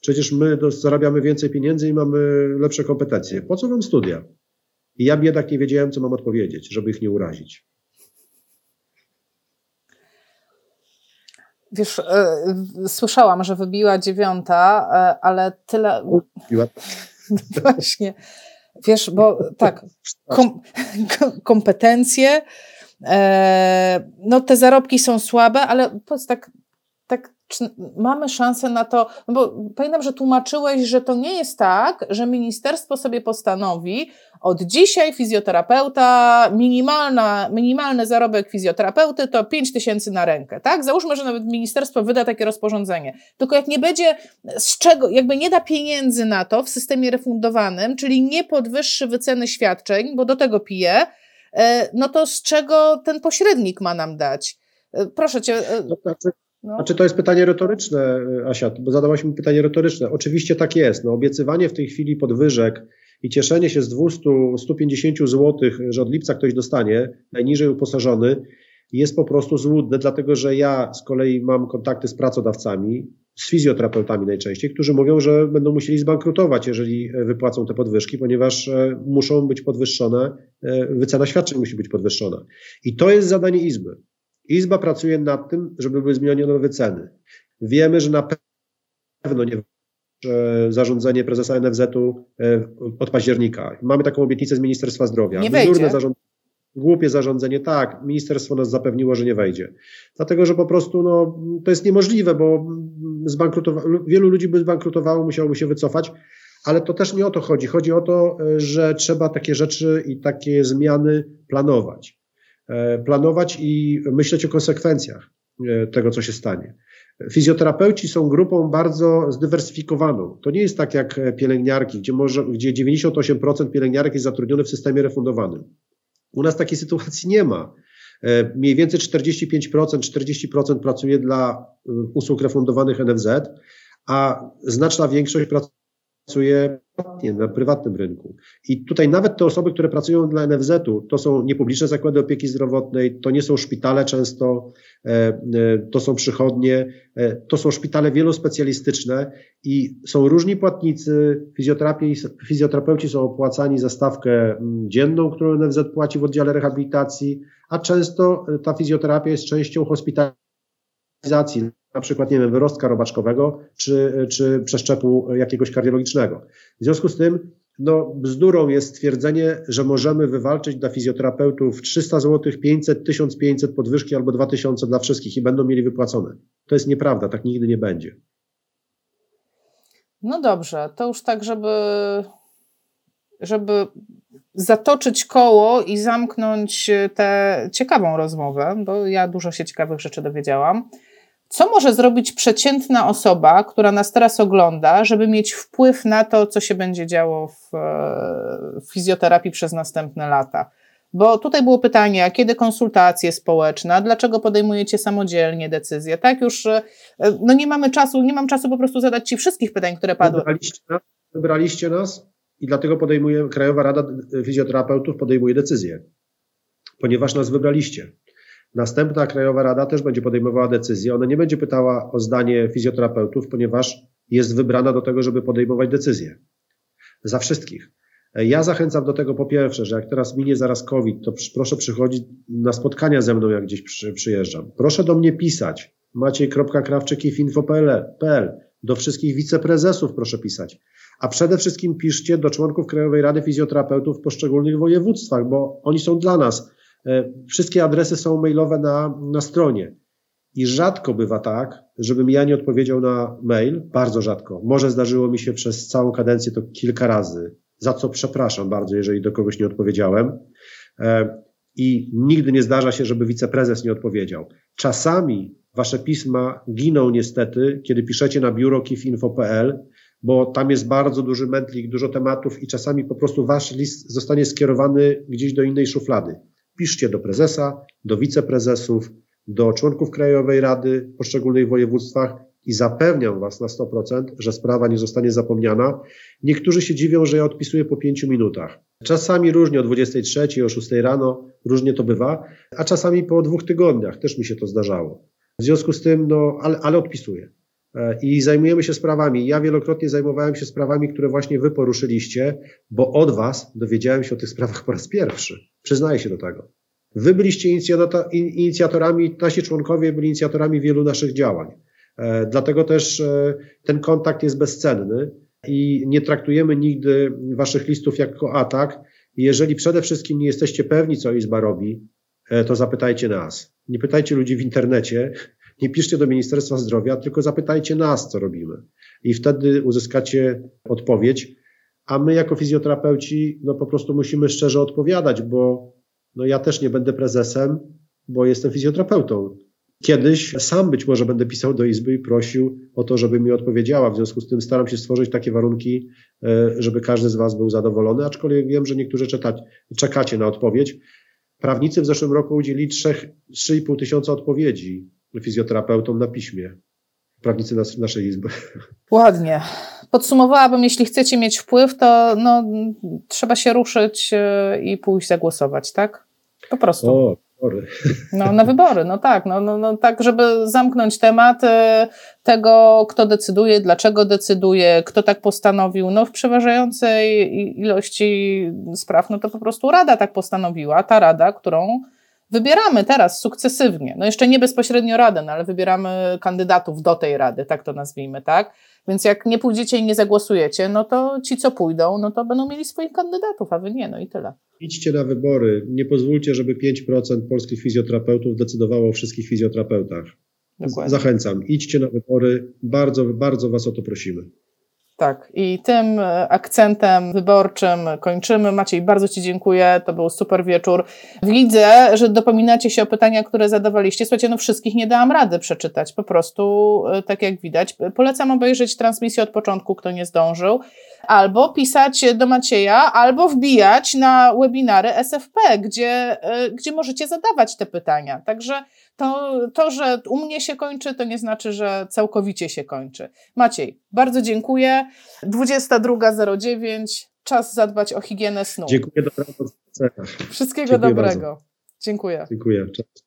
Przecież my zarabiamy więcej pieniędzy i mamy lepsze kompetencje. Po co wam studia? I ja biedak nie wiedziałem, co mam odpowiedzieć, żeby ich nie urazić. Wiesz, słyszałam, że wybiła 9:00, ale tyle... Właśnie. Wiesz, bo tak, kompetencje, no te zarobki są słabe, ale powiedz tak, czy mamy szansę na to, no bo pamiętam, że tłumaczyłeś, że to nie jest tak, że ministerstwo sobie postanowi, od dzisiaj fizjoterapeuta, minimalny zarobek fizjoterapeuty to 5 tysięcy na rękę, tak? Załóżmy, że nawet ministerstwo wyda takie rozporządzenie. Tylko jak nie będzie z czego, jakby nie da pieniędzy na to w systemie refundowanym, czyli nie podwyższy wyceny świadczeń, bo do tego pije, no to z czego ten pośrednik ma nam dać? Proszę cię... Znaczy, to jest pytanie retoryczne, Asia, bo zadałaś mi pytanie retoryczne. Oczywiście tak jest. No, obiecywanie w tej chwili podwyżek i cieszenie się z 200-150 zł, że od lipca ktoś dostanie, najniżej uposażony, jest po prostu złudne, dlatego że ja z kolei mam kontakty z pracodawcami, z fizjoterapeutami najczęściej, którzy mówią, że będą musieli zbankrutować, jeżeli wypłacą te podwyżki, ponieważ muszą być podwyższone, wycena świadczeń musi być podwyższona. I to jest zadanie Izby. Izba pracuje nad tym, żeby były zmienione wyceny. Wiemy, że na pewno nie zarządzenie prezesa NFZ-u od października. Mamy taką obietnicę z Ministerstwa Zdrowia. Nie wejdzie. Głupie zarządzenie, tak. Ministerstwo nas zapewniło, że nie wejdzie. Dlatego, że po prostu no, to jest niemożliwe, bo wielu ludzi by zbankrutowało, musiałoby się wycofać. Ale to też nie o to chodzi. Chodzi o to, że trzeba takie rzeczy i takie zmiany planować i myśleć o konsekwencjach tego, co się stanie. Fizjoterapeuci są grupą bardzo zdywersyfikowaną. To nie jest tak jak pielęgniarki, gdzie 98% pielęgniarek jest zatrudnione w systemie refundowanym. U nas takiej sytuacji nie ma. Mniej więcej 40% pracuje dla usług refundowanych NFZ, a znaczna większość pracuje na prywatnym rynku. I tutaj nawet te osoby, które pracują dla NFZ-u, to są niepubliczne zakłady opieki zdrowotnej, to nie są szpitale często, to są przychodnie, to są szpitale wielospecjalistyczne i są różni płatnicy, fizjoterapeuci są opłacani za stawkę dzienną, którą NFZ płaci w oddziale rehabilitacji, a często ta fizjoterapia jest częścią hospitalizacji, na przykład, nie wiem, wyrostka robaczkowego czy przeszczepu jakiegoś kardiologicznego. W związku z tym bzdurą jest stwierdzenie, że możemy wywalczyć dla fizjoterapeutów 300 zł, 500, 1500 podwyżki albo 2000 dla wszystkich i będą mieli wypłacone. To jest nieprawda, tak nigdy nie będzie. No dobrze, to już tak, żeby zatoczyć koło i zamknąć tę ciekawą rozmowę, bo ja dużo się ciekawych rzeczy dowiedziałam. Co może zrobić przeciętna osoba, która nas teraz ogląda, żeby mieć wpływ na to, co się będzie działo w fizjoterapii przez następne lata? Bo tutaj było pytanie, a kiedy konsultacje społeczne, dlaczego podejmujecie samodzielnie decyzje? Tak już, nie mamy czasu, nie mam czasu po prostu zadać Ci wszystkich pytań, które padły. Wybraliście nas i dlatego Krajowa Rada Fizjoterapeutów podejmuje decyzje, ponieważ nas wybraliście. Następna Krajowa Rada też będzie podejmowała decyzję. Ona nie będzie pytała o zdanie fizjoterapeutów, ponieważ jest wybrana do tego, żeby podejmować decyzje. Za wszystkich. Ja zachęcam do tego, po pierwsze, że jak teraz minie zaraz COVID, to proszę przychodzić na spotkania ze mną, jak gdzieś przyjeżdżam. Proszę do mnie pisać. maciej.krawczyk@info.pl. Do wszystkich wiceprezesów proszę pisać. A przede wszystkim piszcie do członków Krajowej Rady Fizjoterapeutów w poszczególnych województwach, bo oni są dla nas. Wszystkie adresy są mailowe na stronie i rzadko bywa tak, żebym ja nie odpowiedział na mail, bardzo rzadko. Może zdarzyło mi się przez całą kadencję to kilka razy, za co przepraszam bardzo, jeżeli do kogoś nie odpowiedziałem. I nigdy nie zdarza się, żeby wiceprezes nie odpowiedział. Czasami wasze pisma giną niestety, kiedy piszecie na biuro kif.info.pl, bo tam jest bardzo duży mętlik, dużo tematów i czasami po prostu wasz list zostanie skierowany gdzieś do innej szuflady. Piszcie do prezesa, do wiceprezesów, do członków Krajowej Rady w poszczególnych województwach i zapewniam was na 100%, że sprawa nie zostanie zapomniana. Niektórzy się dziwią, że ja odpisuję po 5 minutach. Czasami różnie o 23, o 6 rano, różnie to bywa, a czasami po 2 tygodniach też mi się to zdarzało. W związku z tym, ale odpisuję. I zajmujemy się sprawami. Ja wielokrotnie zajmowałem się sprawami, które właśnie wy poruszyliście, bo od was dowiedziałem się o tych sprawach po raz pierwszy. Przyznaję się do tego. Wy byliście inicjatorami, nasi członkowie byli inicjatorami wielu naszych działań. Dlatego też ten kontakt jest bezcenny i nie traktujemy nigdy waszych listów jako atak. Jeżeli przede wszystkim nie jesteście pewni, co Izba robi, to zapytajcie nas. Nie pytajcie ludzi w internecie, nie piszcie do Ministerstwa Zdrowia, tylko zapytajcie nas, co robimy. I wtedy uzyskacie odpowiedź. A my jako fizjoterapeuci po prostu musimy szczerze odpowiadać, bo ja też nie będę prezesem, bo jestem fizjoterapeutą. Kiedyś sam być może będę pisał do Izby i prosił o to, żeby mi odpowiedziała. W związku z tym staram się stworzyć takie warunki, żeby każdy z was był zadowolony, aczkolwiek wiem, że niektórzy czekacie na odpowiedź. Prawnicy w zeszłym roku udzielili 3,5 tysiąca odpowiedzi fizjoterapeutom na piśmie. Prawnicy naszej Izby. Ładnie. Podsumowałabym, jeśli chcecie mieć wpływ, to trzeba się ruszyć i pójść zagłosować, tak? Po prostu. O, wybory. Na wybory, tak. Tak, żeby zamknąć temat tego, kto decyduje, dlaczego decyduje, kto tak postanowił. W przeważającej ilości spraw, to po prostu Rada tak postanowiła. Ta Rada, którą wybieramy teraz sukcesywnie, jeszcze nie bezpośrednio radę, ale wybieramy kandydatów do tej rady, tak to nazwijmy, tak? Więc jak nie pójdziecie i nie zagłosujecie, to ci, co pójdą, to będą mieli swoich kandydatów, a wy nie, i tyle. Idźcie na wybory, nie pozwólcie, żeby 5% polskich fizjoterapeutów decydowało o wszystkich fizjoterapeutach. Dokładnie. Zachęcam, idźcie na wybory, bardzo, bardzo was o to prosimy. Tak, i tym akcentem wyborczym kończymy. Maciej, bardzo ci dziękuję, to był super wieczór. Widzę, że dopominacie się o pytania, które zadawaliście. Słuchajcie, wszystkich nie dałam rady przeczytać, po prostu, tak jak widać. Polecam obejrzeć transmisję od początku, kto nie zdążył, albo pisać do Macieja, albo wbijać na webinary SFP, gdzie możecie zadawać te pytania. Także to, że u mnie się kończy, to nie znaczy, że całkowicie się kończy. Maciej, bardzo dziękuję. 22:09, czas zadbać o higienę snu. Dziękuję, dobrego. Wszystkiego dziękuję dobrego. Bardzo. Dziękuję. Dziękuję. Cześć.